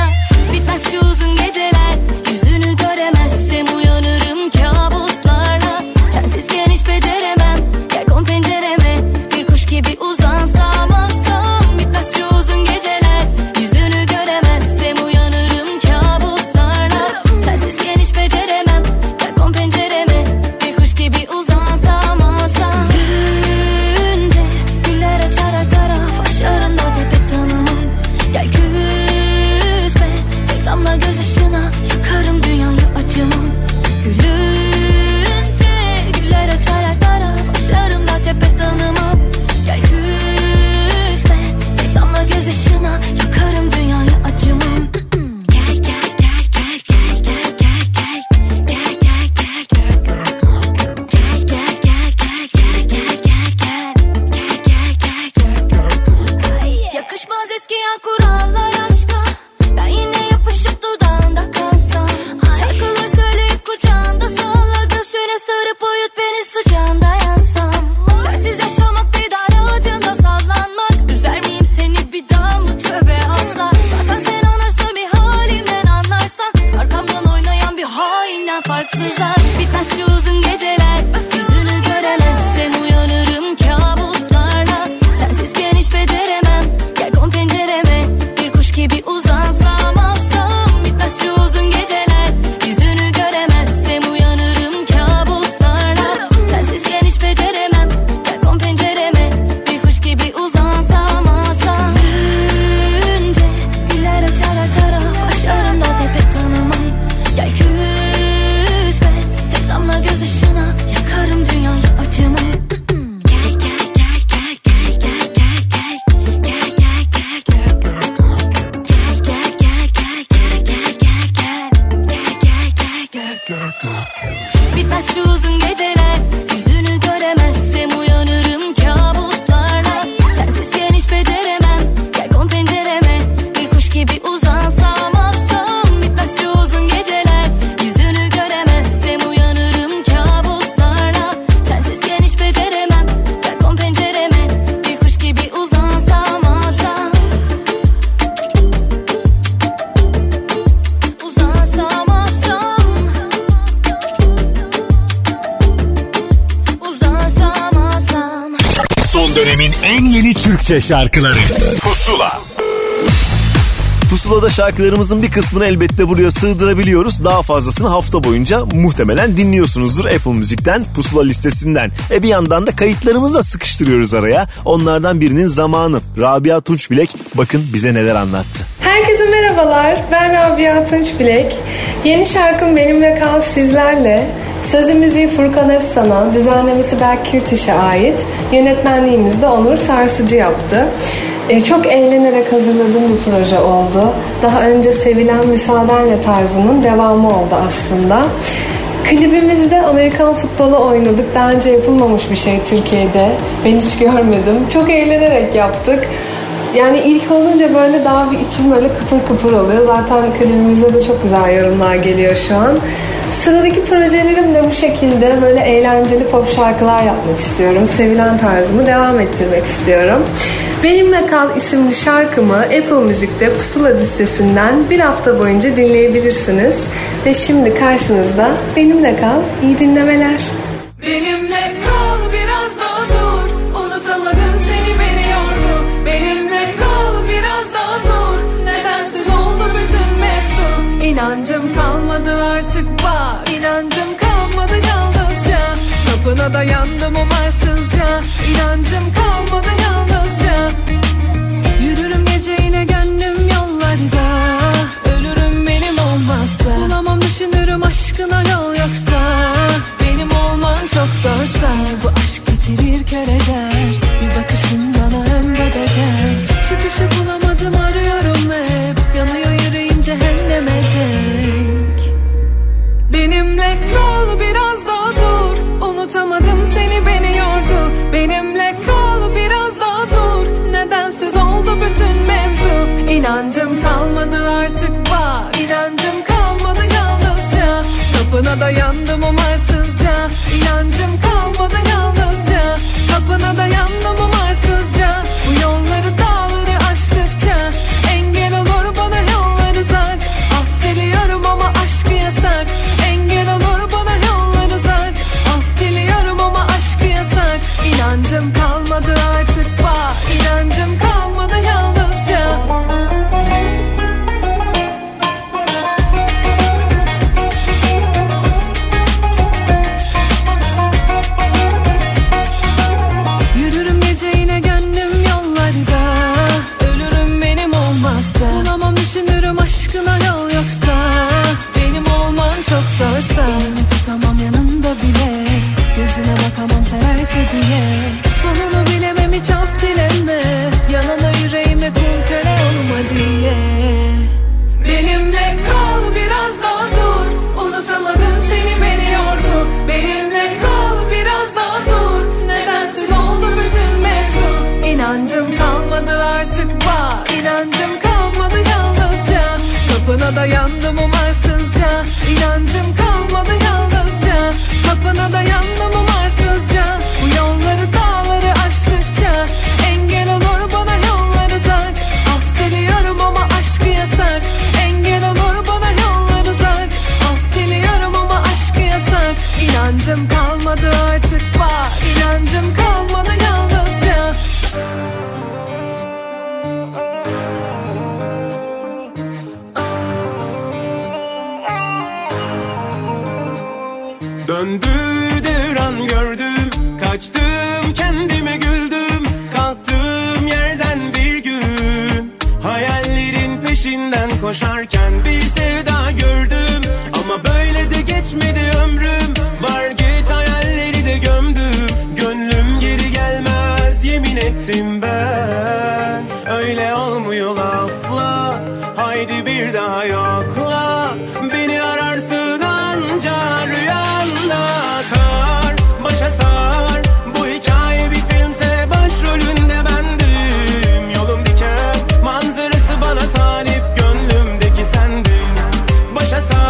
Bitmez şu uzun geceler, yüzünü göremezsem uyanırım kabuslarla. Sensizken hiç beceremem Şarkıları Pusula. Pusula'da şarkılarımızın bir kısmını elbette buraya sığdırabiliyoruz. Daha fazlasını hafta boyunca muhtemelen dinliyorsunuzdur Apple Music'ten, Pusula listesinden. Bir yandan da kayıtlarımızı da sıkıştırıyoruz araya. Onlardan birinin zamanı. Rabia Tunçbilek bakın bize neler anlattı. Herkese merhabalar. Ben Rabia Tunçbilek. Yeni şarkım Benimle Kal Sizlerle. Sözü müziği Furkan Öztan'a, düzenlemesi Berk Kirtiş'e ait, yönetmenliğimiz de Onur Sarsıcı yaptı. Çok eğlenerek hazırladığım bir proje oldu. Daha önce Sevilen Müsaadenle tarzının devamı oldu aslında. Klibimizde Amerikan futbolu oynadık. Daha önce yapılmamış bir şey Türkiye'de. Ben hiç görmedim. Çok eğlenerek yaptık. Yani ilk olunca böyle daha bir içim böyle kıpır kıpır oluyor. Zaten klibimizde de çok güzel yorumlar geliyor şu an. Sıradaki projelerim de bu şekilde böyle eğlenceli pop şarkılar yapmak istiyorum. Sevilen tarzımı devam ettirmek istiyorum. Benimle Kal isimli şarkımı Apple Music'te Pusula listesinden bir hafta boyunca dinleyebilirsiniz. Ve şimdi karşınızda Benimle Kal. İyi dinlemeler. Benimle kal biraz daha dur. Unutamadım seni beni yordu. Benimle kal biraz daha dur. Nedensiz oldu bütün mevzu. İnancım kalmadı artık bak. İnancım kalmadı yalnızca. Kapına dayandım umarsızca. İnancım kalmadı yalnızca. Yürürüm gece yine gönlüm yollarda. Ölürüm benim olmazsa. Bulamam düşünürüm aşkına yol yoksa. Benim olman çok zorsa. Bu aşk bitirir kör eder. Bir bakışın bana ömre bedel. Çıkışı bulamadım arıyorum hep. Yanıyor yüreğim cehenneme denk. Benimle kal biraz daha dur. Unutamadım seni beni yordu. Benimle kal biraz daha dur. Nedensiz oldu bütün mevzu. İnancım kalmadı artık bak. İnancım kalmadı yalnızca. Kapına dayandım umarsızca. İnancım kalmadı yalnızca. Kapına dayandım umarsızca. Bu yolları dağları aştıkça engel olur bana yollar uzak. Af diliyorum ama aşkı yasak. Engel olur bana yollar uzak. Af diliyorum ama aşkı yasak. İnancım kalmadı artık bak. İnancım kalmadı yalnızca. Yürürüm gece yine gönlüm yollarda. Ölürüm benim olmazsa. Bulamam düşünürüm aşkına yol yoksa. Benim olman çok zorsa. Elimi tutamam yanında bile. Gözüne bakamam severse diye. Sonunu bilemem hiç af dileme. Yanana yüreğime kul köle olma diye. Benimle kal biraz daha dur. Unutamadım seni beni yordu. Benimle kal biraz daha dur. Nedensiz oldu bütün mevzu. İnancım kalmadı artık bak. İnancım kalmadı yalnızca. Kapına dayandım umarsızca. İnancım kalmadı yalnızca. Kapına dayandım umarsızca. Bu yolları dağları aştıkça engel olur bana yollar uzak. Af diliyorum ama aşkı yasak. Engel olur bana yollar uzak. Af diliyorum ama aşkı yasak. İnancım kalmadı artık bak, İnancım kalmadı yalnızca. Döndü devran gördüm, kaçtım kendime güldüm, kalktığım yerden bir gün hayallerin peşinden koşarken bir sevda gördüm. Ama böyle de geçmedi ömrüm, var git hayalleri de gömdüm. Gönlüm geri gelmez yemin ettim ben, öyle olmuyor lafla, haydi bir daha yokla. Beni ararsın anca rüyanda, sar başa sar, bu hikaye bir filmse başrolünde bendim. Yolum diken, manzarası bana talip, gönlümdeki sendin. Başa sar,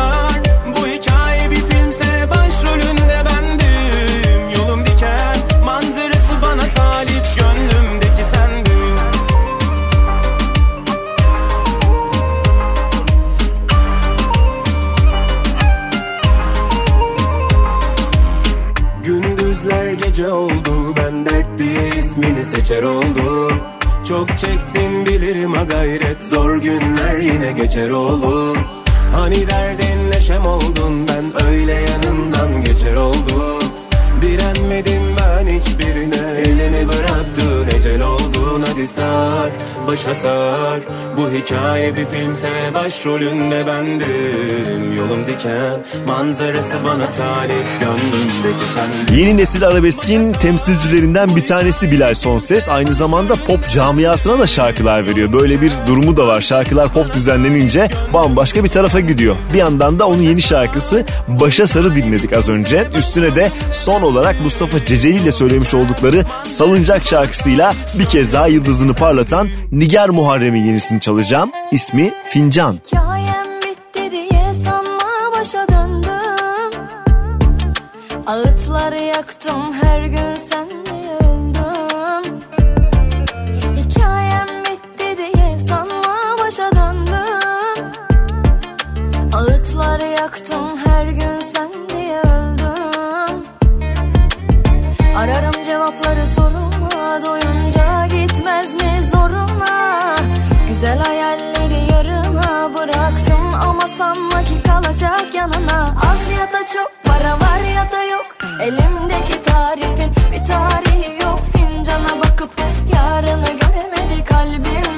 oldu ben dert diye ismini seçer oldum. Çok çektin bilirim ha gayret, zor günler yine geçer oğlum. Hani derdin neşem oldun, ben öyle yanından geçer oldum. Direnmedim ben hiçbirine, elimi bıraktın ecel oldun. Hadi sar başa sar, bu hikaye bir filmse başrolünde bendim. Yolum diken, manzarası bana talip, gönlümdeki sendin. Yeni nesil arabeskin temsilcilerinden bir tanesi Bilal Sonses, aynı zamanda pop camiasına da şarkılar veriyor. Böyle bir durumu da var, şarkılar pop düzenlenince bambaşka bir tarafa gidiyor. Bir yandan da onun yeni şarkısı Başa Sar'ı dinledik az önce. Üstüne de son olarak Mustafa Ceceli ile söylemiş oldukları Salıncak şarkısıyla bir kez daha yıldızını parlatan Nigar Muharrem'in yenisini çalacağım. İsmi Fincan. Hikayem bitti diye sanma başa döndüm. Ağıtları yaktım her gün sen diye öldüm. Hikayem bitti diye sanma başa döndüm. Ağıtları yaktım her gün sen diye öldüm. Ararım cevapları soruma, doyunca gitmez mi zoruna? Güzel hayalleri yarına bıraktım ama sanma ki kalacak yanına. Az ya da çok, para var ya da yok, elimdeki tarifin bir tarihi yok. Fincana bakıp yarını göremedi kalbim,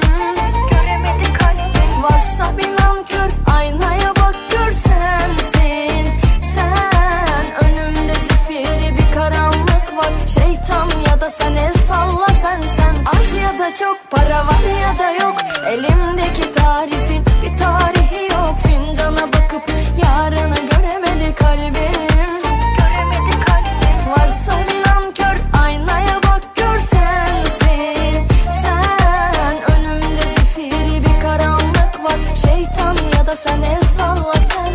göremedi kalbim. Varsa binan kör, aynaya bak gör sensin sen. Önümde zifiri bir karanlık, şeytan ya da sen el salla sen. Az ya da çok, para var ya da yok, elimdeki tarifin bir tarihi yok. Fincana bakıp yarını göremedi kalbim, göremedi kalbim. Varsa inan kör, aynaya bak gör sensin sen. Önümde zifiri bir karanlık var, şeytan ya da sen el salla sen.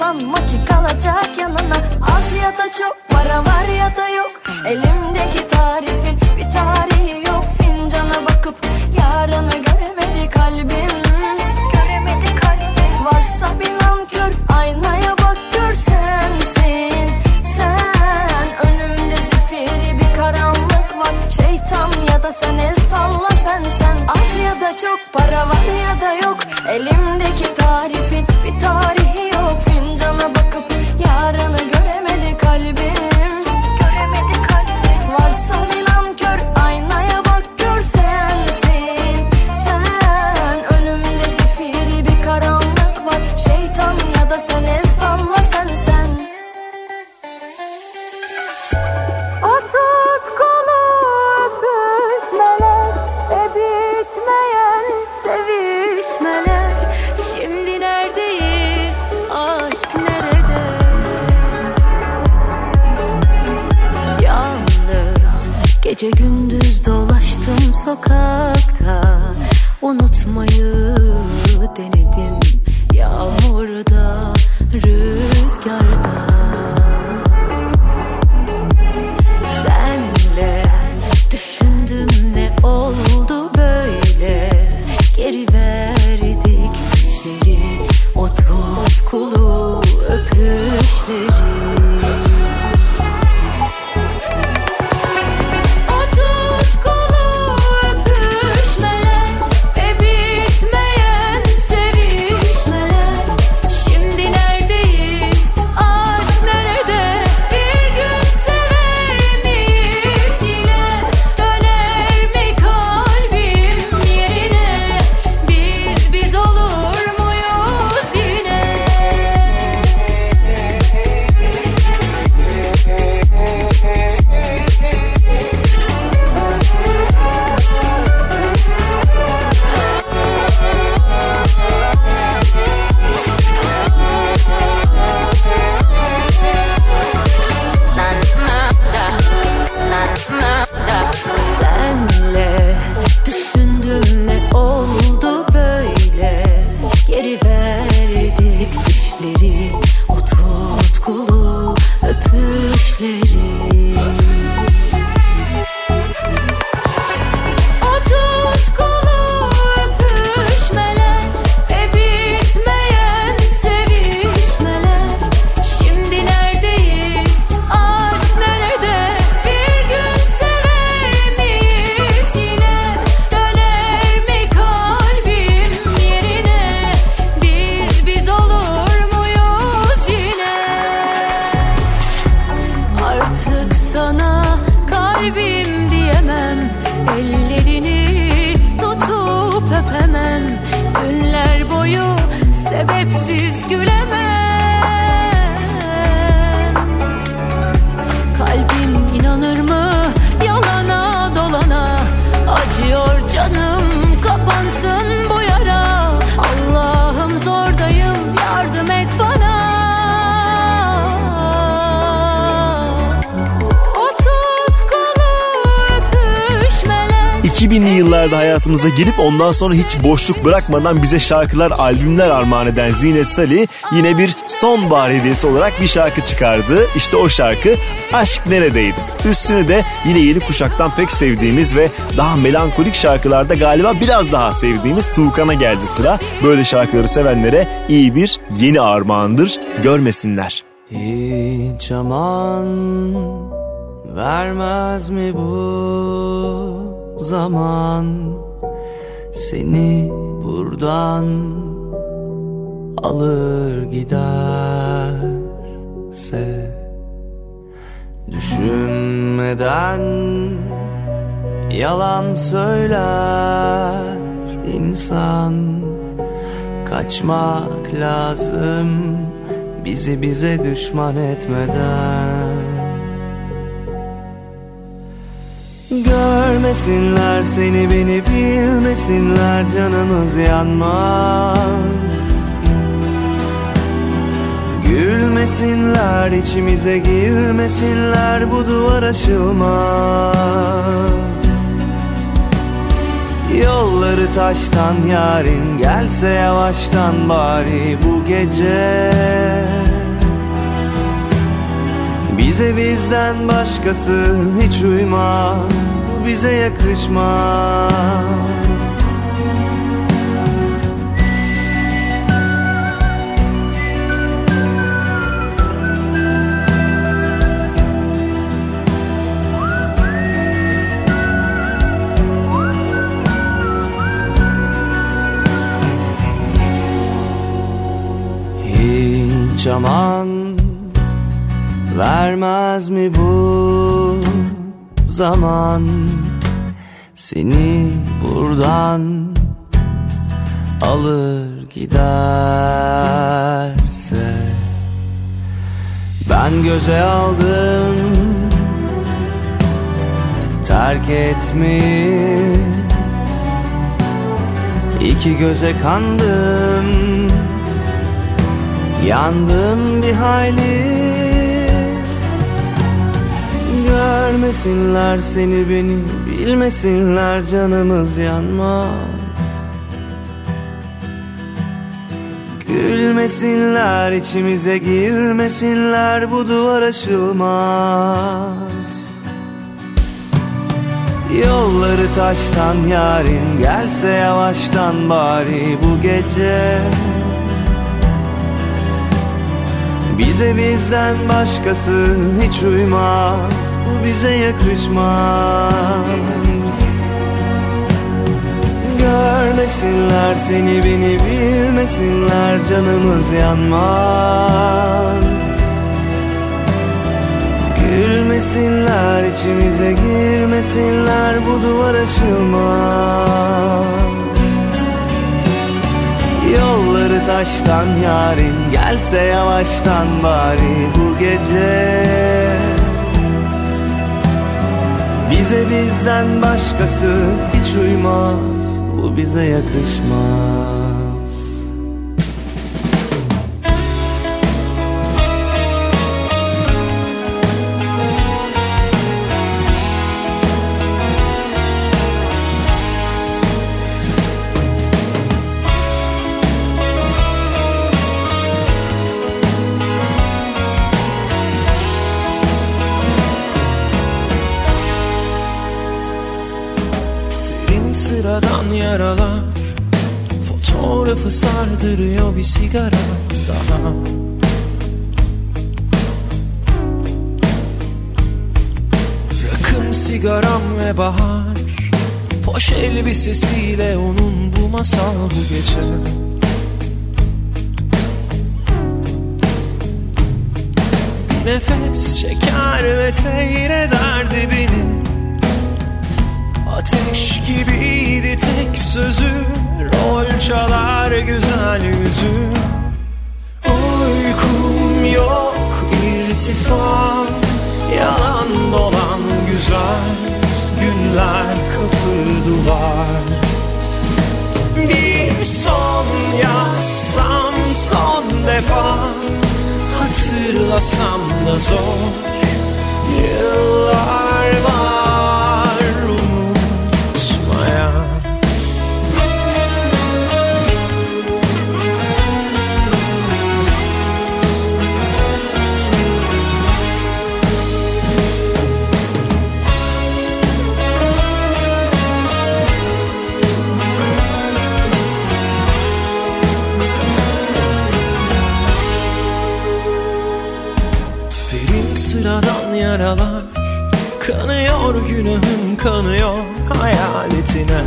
Sanma ki kalacak yanına. Az ya da çok, para var ya da yok, elimdeki tarifin bir tarihi yok. Fincana bakıp yarını göremedi kalbim, göremedi kalbim. Varsa binan kör, aynaya bak gör sensin sen. Önümde zifiri bir karanlık var, şeytan ya da sen el salla sen. Az ya da çok, para var ya da yok, elimdeki tarifin bir tarihi yok. Fincana bakıp yarını göremedi kalbim. Gece gündüz dolaştım sokakta, unutmayı denedim yağmurda, rüzgarda. Senle düşündüm ne oldu böyle, geri verdik düşleri, o tutkulu öpüşleri. Hayatımıza gelip ondan sonra hiç boşluk bırakmadan bize şarkılar, albümler armağan eden Zinesali yine bir sonbahar hediyesi olarak bir şarkı çıkardı. İşte o şarkı Aşk Neredeydi. Üstüne de yine yeni kuşaktan pek sevdiğimiz ve daha melankolik şarkılarda galiba biraz daha sevdiğimiz Tuğkan'a geldi sıra. Böyle şarkıları sevenlere iyi bir yeni armağandır. Görmesinler. Hiç aman vermez mi bu zaman seni buradan alır giderse, düşünmeden yalan söyler insan, kaçmak lazım bizi bize düşman etmeden. Görmesinler seni beni, bilmesinler canımız yanmaz. Gülmesinler içimize, girmesinler bu duvar aşılmaz. Yolları taştan yarın gelse yavaştan bari bu gece. Bize bizden başkası hiç uymaz, bu bize yakışmaz. Hiç aman vermez mi bu zaman seni buradan alır giderse? Ben göze aldım terk etmeyi, iki göze kandım, yandım bir hayli. Görmesinler Bilmesinler seni beni, bilmesinler canımız yanmaz. Gülmesinler içimize girmesinler, bu duvar aşılmaz. Yolları taştan yarim gelse yavaştan bari bu gece. Bize bizden başkası hiç uymaz, bu bize yakışmaz. Görmesinler seni beni, bilmesinler canımız yanmaz. Gülmesinler içimize girmesinler, bu duvar aşılmaz. Yolları taştan yarim gelse yavaştan bari bu gece. Bize bizden başkası hiç uymaz, bu bize yakışmaz. Sıradan yaralar fotoğrafı sardırıyor bir sigara daha. Rakım sigaram ve bahar, poş elbisesiyle onun bu masal bu gece. Bir nefes çeker ve seyrederdi beni. Ateş gibiydi tek sözü, rol çalar güzel yüzü. Uykum yok, irtifam, yalan dolan güzel günler, kapı duvar. Bir son yazsam son defa, hatırlasam da zor yıllar var. Sıradan yaralar kanıyor, günahım kanıyor hayaletine.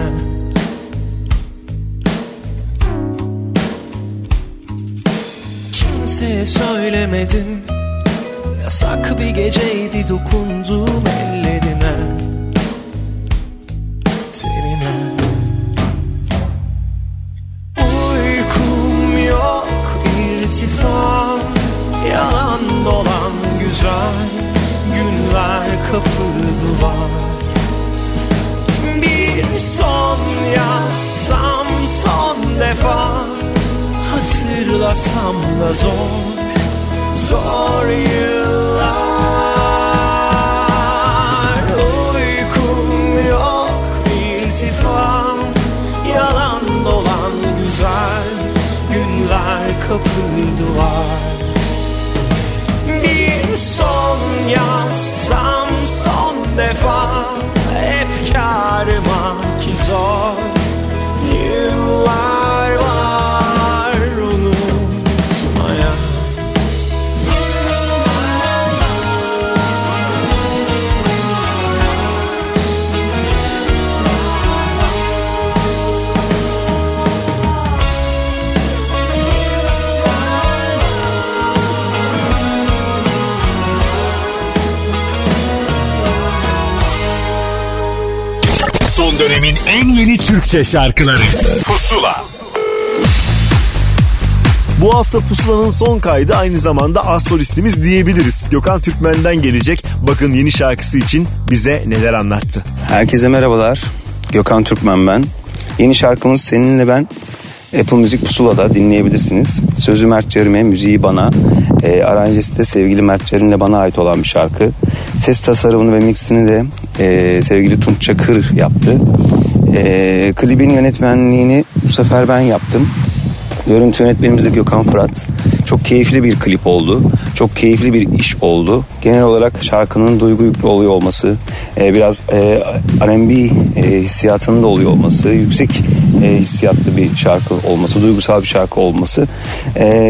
Kimseye söylemedim, yasak bir geceydi dokunduğum ellerine, tenine. Uykum yok, irtifam, yalan dolan güzel günler, kapı duvar. Bir son yazsam son defa, hatırlasam da zor, zor yıllar. Uykum yok, iltifam, yalan dolan güzel günler, kapı duvar. Son yazsam son defa, efkarıma ki zor yıllar var unutmaya. Dönemin en yeni Türkçe şarkıları Pusula. Bu hafta Pusula'nın son kaydı aynı zamanda as solistimiz diyebiliriz. Gökhan Türkmen'den gelecek. Bakın yeni şarkısı için bize neler anlattı. Herkese merhabalar. Gökhan Türkmen ben. Yeni şarkımız Seninle Ben Apple Music Pusula'da dinleyebilirsiniz. Sözü Mert Çerim'e, müziği bana, aranjesi de sevgili Mert Çerim'le bana ait olan bir şarkı. Ses tasarımını ve mixini de sevgili Tunç Çakır yaptı. Klibin yönetmenliğini bu sefer ben yaptım. Görüntü yönetmenimiz de Gökhan Fırat. Çok keyifli bir klip oldu. Çok keyifli bir iş oldu. Genel olarak şarkının duygu yüklü oluyor olması, biraz R&B hissiyatının da oluyor olması, yüksek hissiyatlı bir şarkı olması, duygusal bir şarkı olması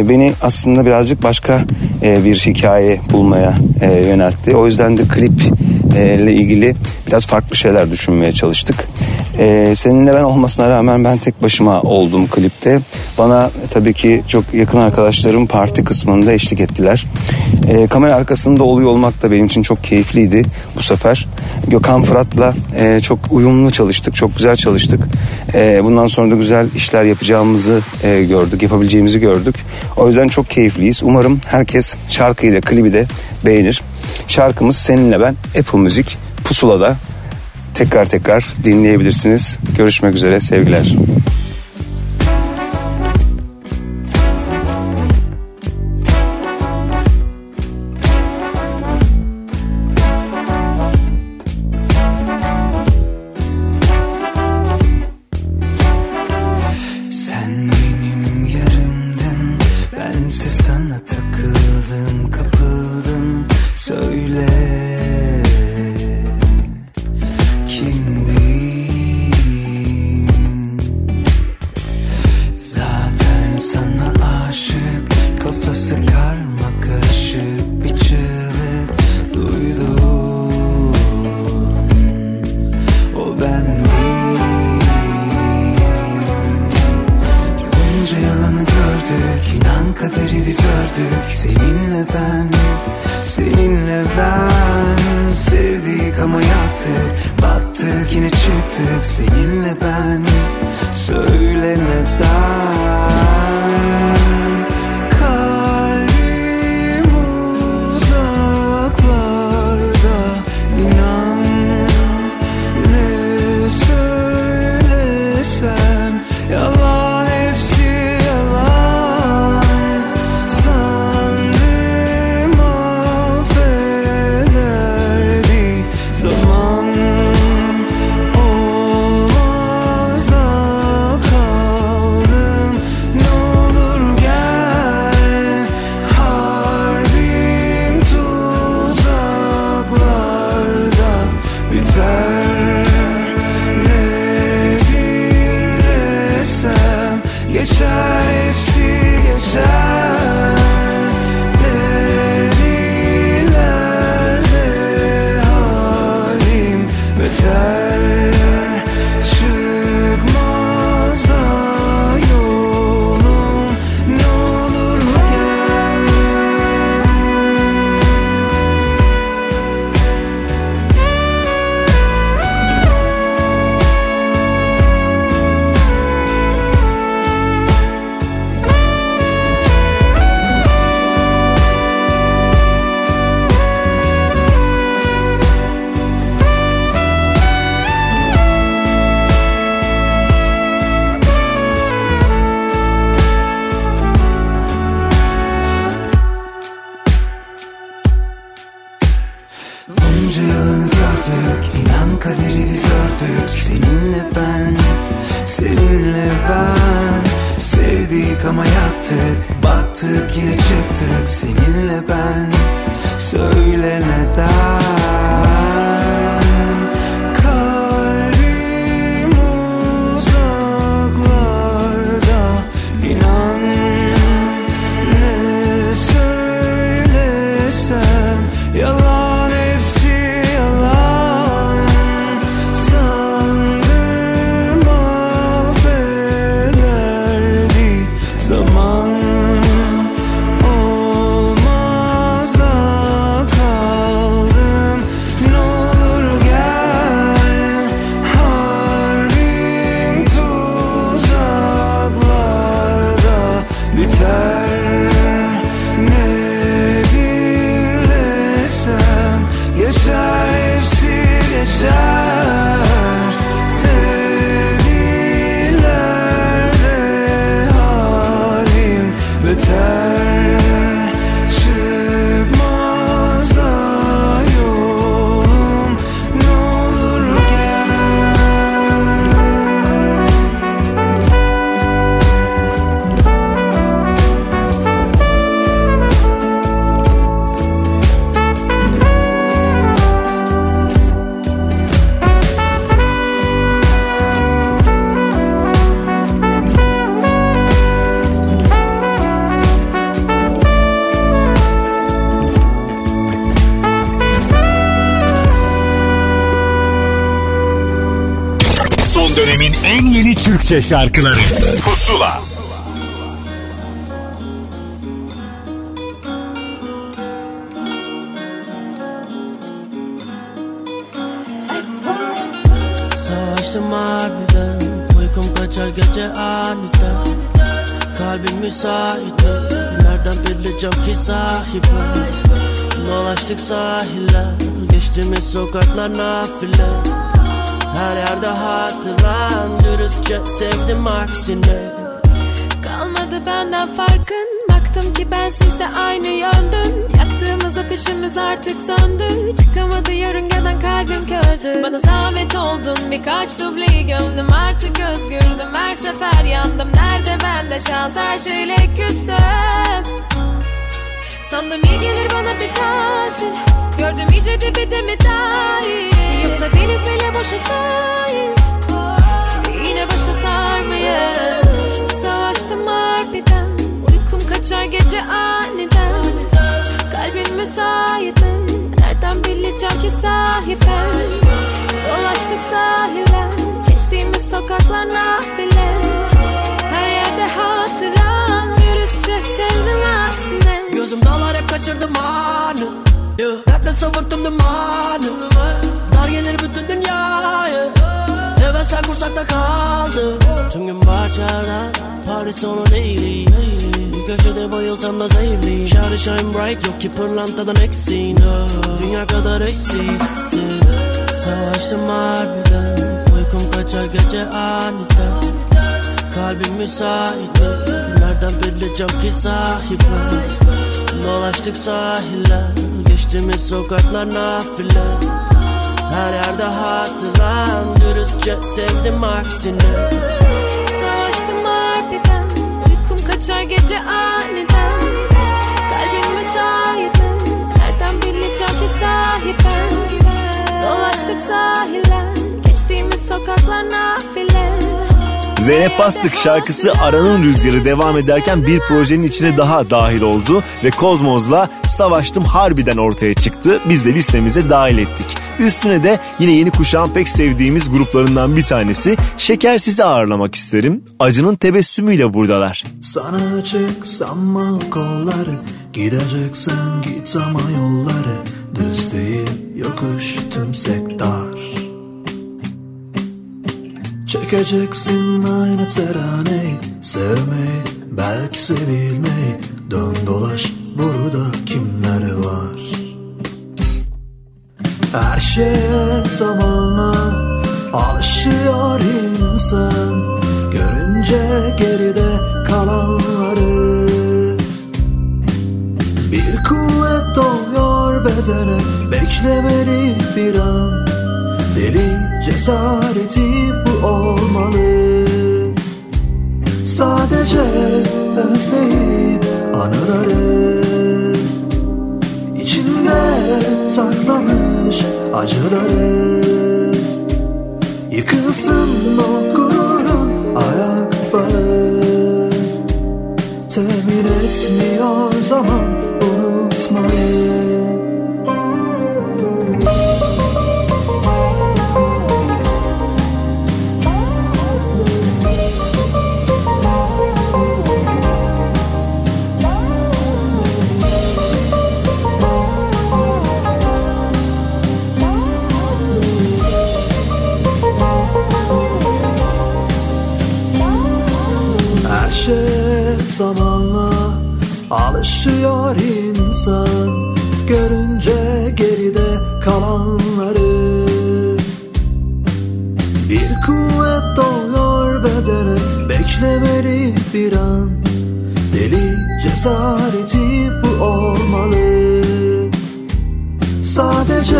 beni aslında birazcık başka bir hikaye bulmaya yöneltti. O yüzden de kliple ilgili biraz farklı şeyler düşünmeye çalıştık. Seninle ben olmasına rağmen ben tek başıma oldum klipte. Bana tabii ki çok yakın arkadaşlarım parti kısmında eşlik ettiler. Kamera arkasında oluyor olmak da benim için çok keyifliydi bu sefer. Gökhan Fırat'la çok uyumlu çalıştık, çok güzel çalıştık. Bundan sonra da güzel işler yapacağımızı gördük, yapabileceğimizi gördük. O yüzden çok keyifliyiz. Umarım herkes şarkıyı da klibi de beğenir. Şarkımız Seninle Ben, Apple Music Pusula'da. Tekrar dinleyebilirsiniz. Görüşmek üzere, sevgiler. Son dönemin en yeni Türkçe şarkıları Pusula. Savaştım harbiden, uykum kaçar gece aniden. Kalbim müsait, nereden bileceğim ki sahibi. Dolaştık sahiller, geçtiğimiz sokaklar nafile. Her yerde hatıran, dürüstçe sevdim aksine. Kalmadı benden farkın, baktım ki ben sizde aynı yöndüm. Yaktığımız ateşimiz artık söndü, çıkamadı yörüngeden kalbim kördü. Bana zahmet oldun, birkaç dubleyi gömdüm, artık özgürdüm. Her sefer yandım, nerede bende şans, her şeyle küstüm. Sandım iyi gelir bana bir tatil, gördüm iyice dibide mi dahil, yoksa deniz bile boşa sahil, yine başa sarmaya. Savaştım harbiden, uykum kaçar gece aniden. Kalbim müsait mi, nereden bileceğim ki sahiben. Dolaştık sahile, geçtiğimiz sokaklar nafile. Her yerde hatıram, yürüsçe sevdim aksine. Gözüm dağlar hep kaçırdım anı, dertle savurttum dumanı. Dar gelir bütün dünyayı, hevesler kursakta kaldı. Tüm gün bahçerden Paris onu değil, bir köşede bayılsam da zehirliyim. Şarjı shine bright, yok ki pırlantadan eksiğin. Dünya kadar eşsiz. Savaştım harbiden, uykum kaçar gece aniden. Kalbim müsait, nereden bileceğim ki sahibim. Dolaştık sahiller, geçtiğimiz sokaklar nafile. Her yerde hatıran, dürüstçe sevdim aksine. Savaştım harbiden, uykum kaçar gece aniden. Kalbim müsait mi, nereden bileceğim ki sahiben. Dolaştık sahiller, geçtiğimiz sokaklar nafile. Zeynep Bastık şarkısı Aranın Rüzgarı devam ederken bir projenin içine daha dahil oldu ve Kozmos'la Savaştım Harbiden ortaya çıktı. Biz de listemize dahil ettik. Üstüne de yine yeni kuşağın pek sevdiğimiz gruplarından bir tanesi Şekersizi ağırlamak isterim. Acının tebessümüyle buradalar. Sana çıksamma kolları, gideceksen git ama yolları, düz değil yokuş tümsek dar. Çekeceksin aynı teraneyi, sevmeyi, belki sevilmeyi, dön dolaş burada kimler var. Her şeye zamanla alışıyor insan, görünce geride kalanları. Bir kuvvet doğuyor bedene, beklemeli bir an, deli cesareti bu olmalı. Sadece özleyip anıları, içinde saklamış acıları. Yıkılsın o gururun ayakları, temin etmiyor zaman unutmayı. Zamanla alışıyor insan, görünce geride kalanları. Bir kuvvet doğuyor bedene, beklemeli bir an, deli cesareti bu olmalı. Sadece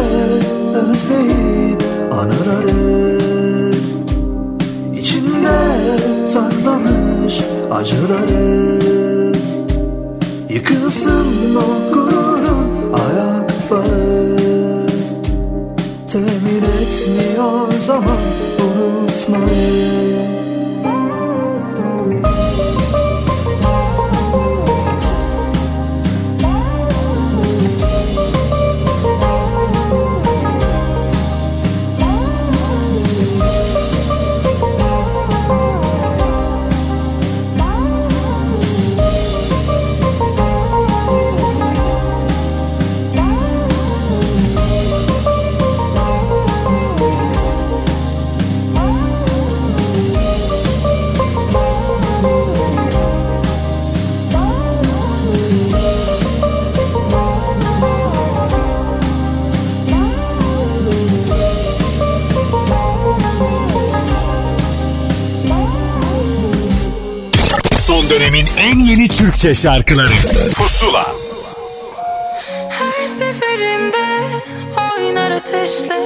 özleyip anıları, içinde saklamış acıları. Yıkılsın o gururun ayakları, temin etmiyor zaman unutmayı. dönemin en yeni Türkçe şarkıları Pusula. Her seferinde oynar ateşle,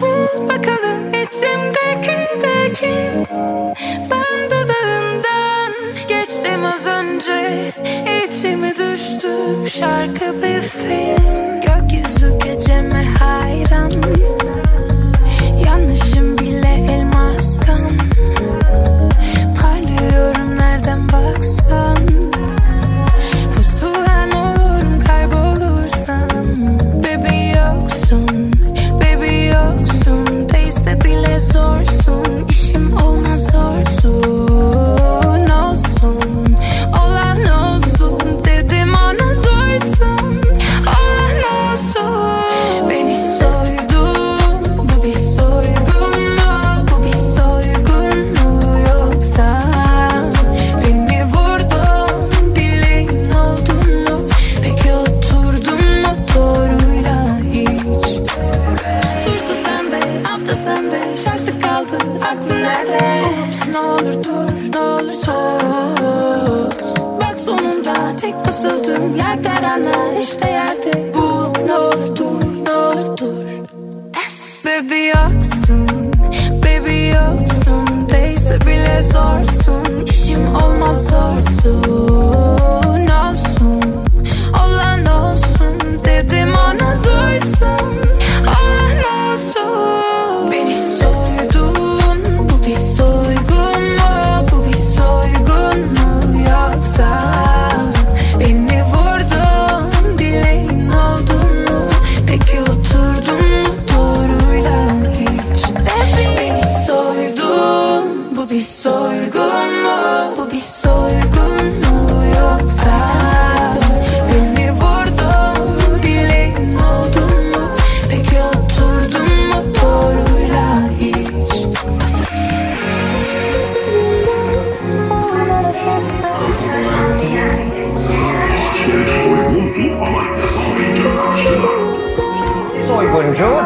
bul bakalım içimdeki de kim? Ben dudağından geçtim az önce, içime düştü şarkı bir film. Gökyüzü geceme hayran, yanlışım bile elmastan. Parlıyorum nereden baksan, pusulan olurum kaybolursan. Baby yoksun, baby yoksun, teyze bile zorsun, işim olmaz zorsun olsun. Zorsun, işim olmaz zorsun olsun, olan olsun dedim ona duysun, olan olsun. Beni soydun, bu bir soygun mu, bu bir soygun mu yoksa? Beni vurdun, dileğin oldun mu, peki oturdun mu doğruyla hiç? Beni soydun, bu bir soygun.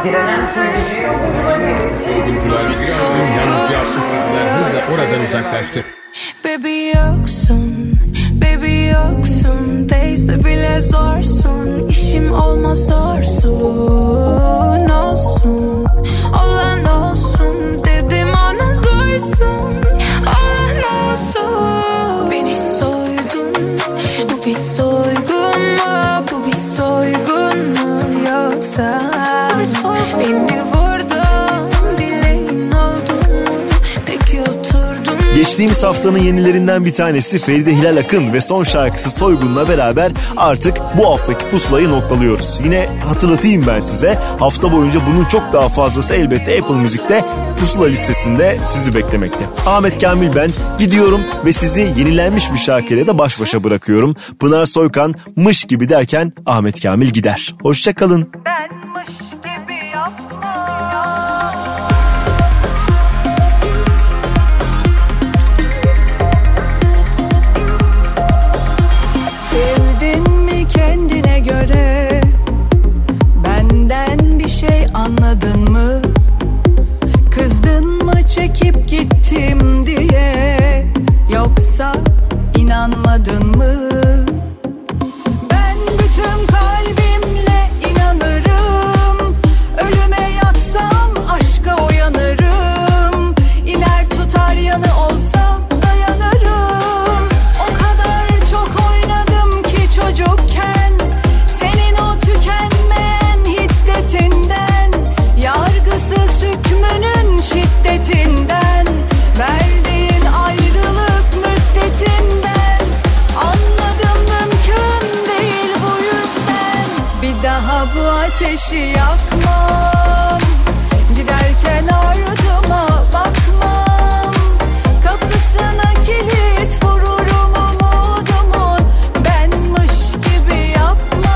Direnen oradan uzaklaştı. Baby yoksun, baby yoksun, değse bile zorsun, işim olmaz zorsun olsun, olan olsun dedim ona duysun, olan olsun. Beni soydun, bu bir soygun mu, bu bir soygun mu yoksa? Geçtiğimiz haftanın yenilerinden bir tanesi Feride Hilal Akın ve son şarkısı Soygun'la beraber artık bu haftaki pusulayı noktalıyoruz. Yine hatırlatayım ben size, hafta boyunca bunun çok daha fazlası elbette Apple Music'te pusula listesinde sizi beklemekte. Ahmet Kamil ben, gidiyorum ve sizi yenilenmiş bir şarkıyla da baş başa bırakıyorum. Pınar Soykan Mış Gibi derken Ahmet Kamil gider. Hoşçakalın. Ben Mış gibi yapma. Anladın mı? Kızdın mı çekip gittim diye? Yoksa inanmadın mı? Ben bütün kalbimle inanırım. Ölüme yatsam aşka uyanırım. İner tutar yanı olsam dayanırım. O kadar çok oynadım ki çocukken, senin o tükenmeyen hiddetinden, sükmünün şiddetinden, verdiğin ayrılık müddetinden anladım mümkün değil, bu yüzden bir daha bu ateşi yakmam. Giderken ardıma bakmam, kapısına kilit vururum umudumun. Benmiş gibi yapma.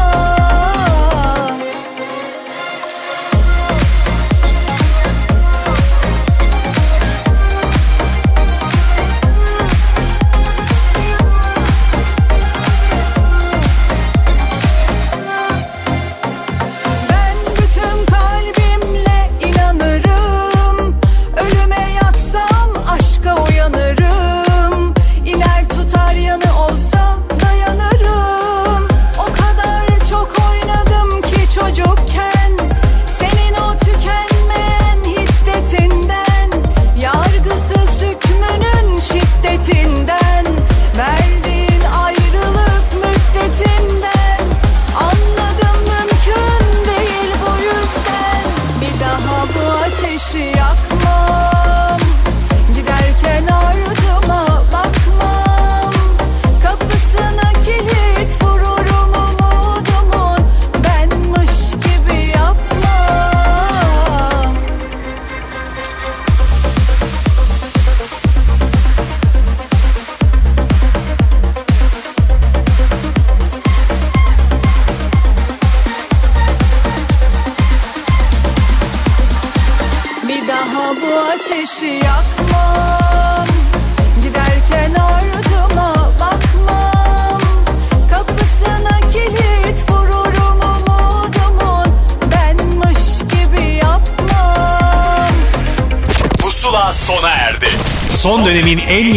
Ölüm bu ateşi yakmam, giderken ardıma bakmam, kapısına kilit vururum umudumun, benmiş gibi yapmam. Pusula sona erdi. Son dönemin en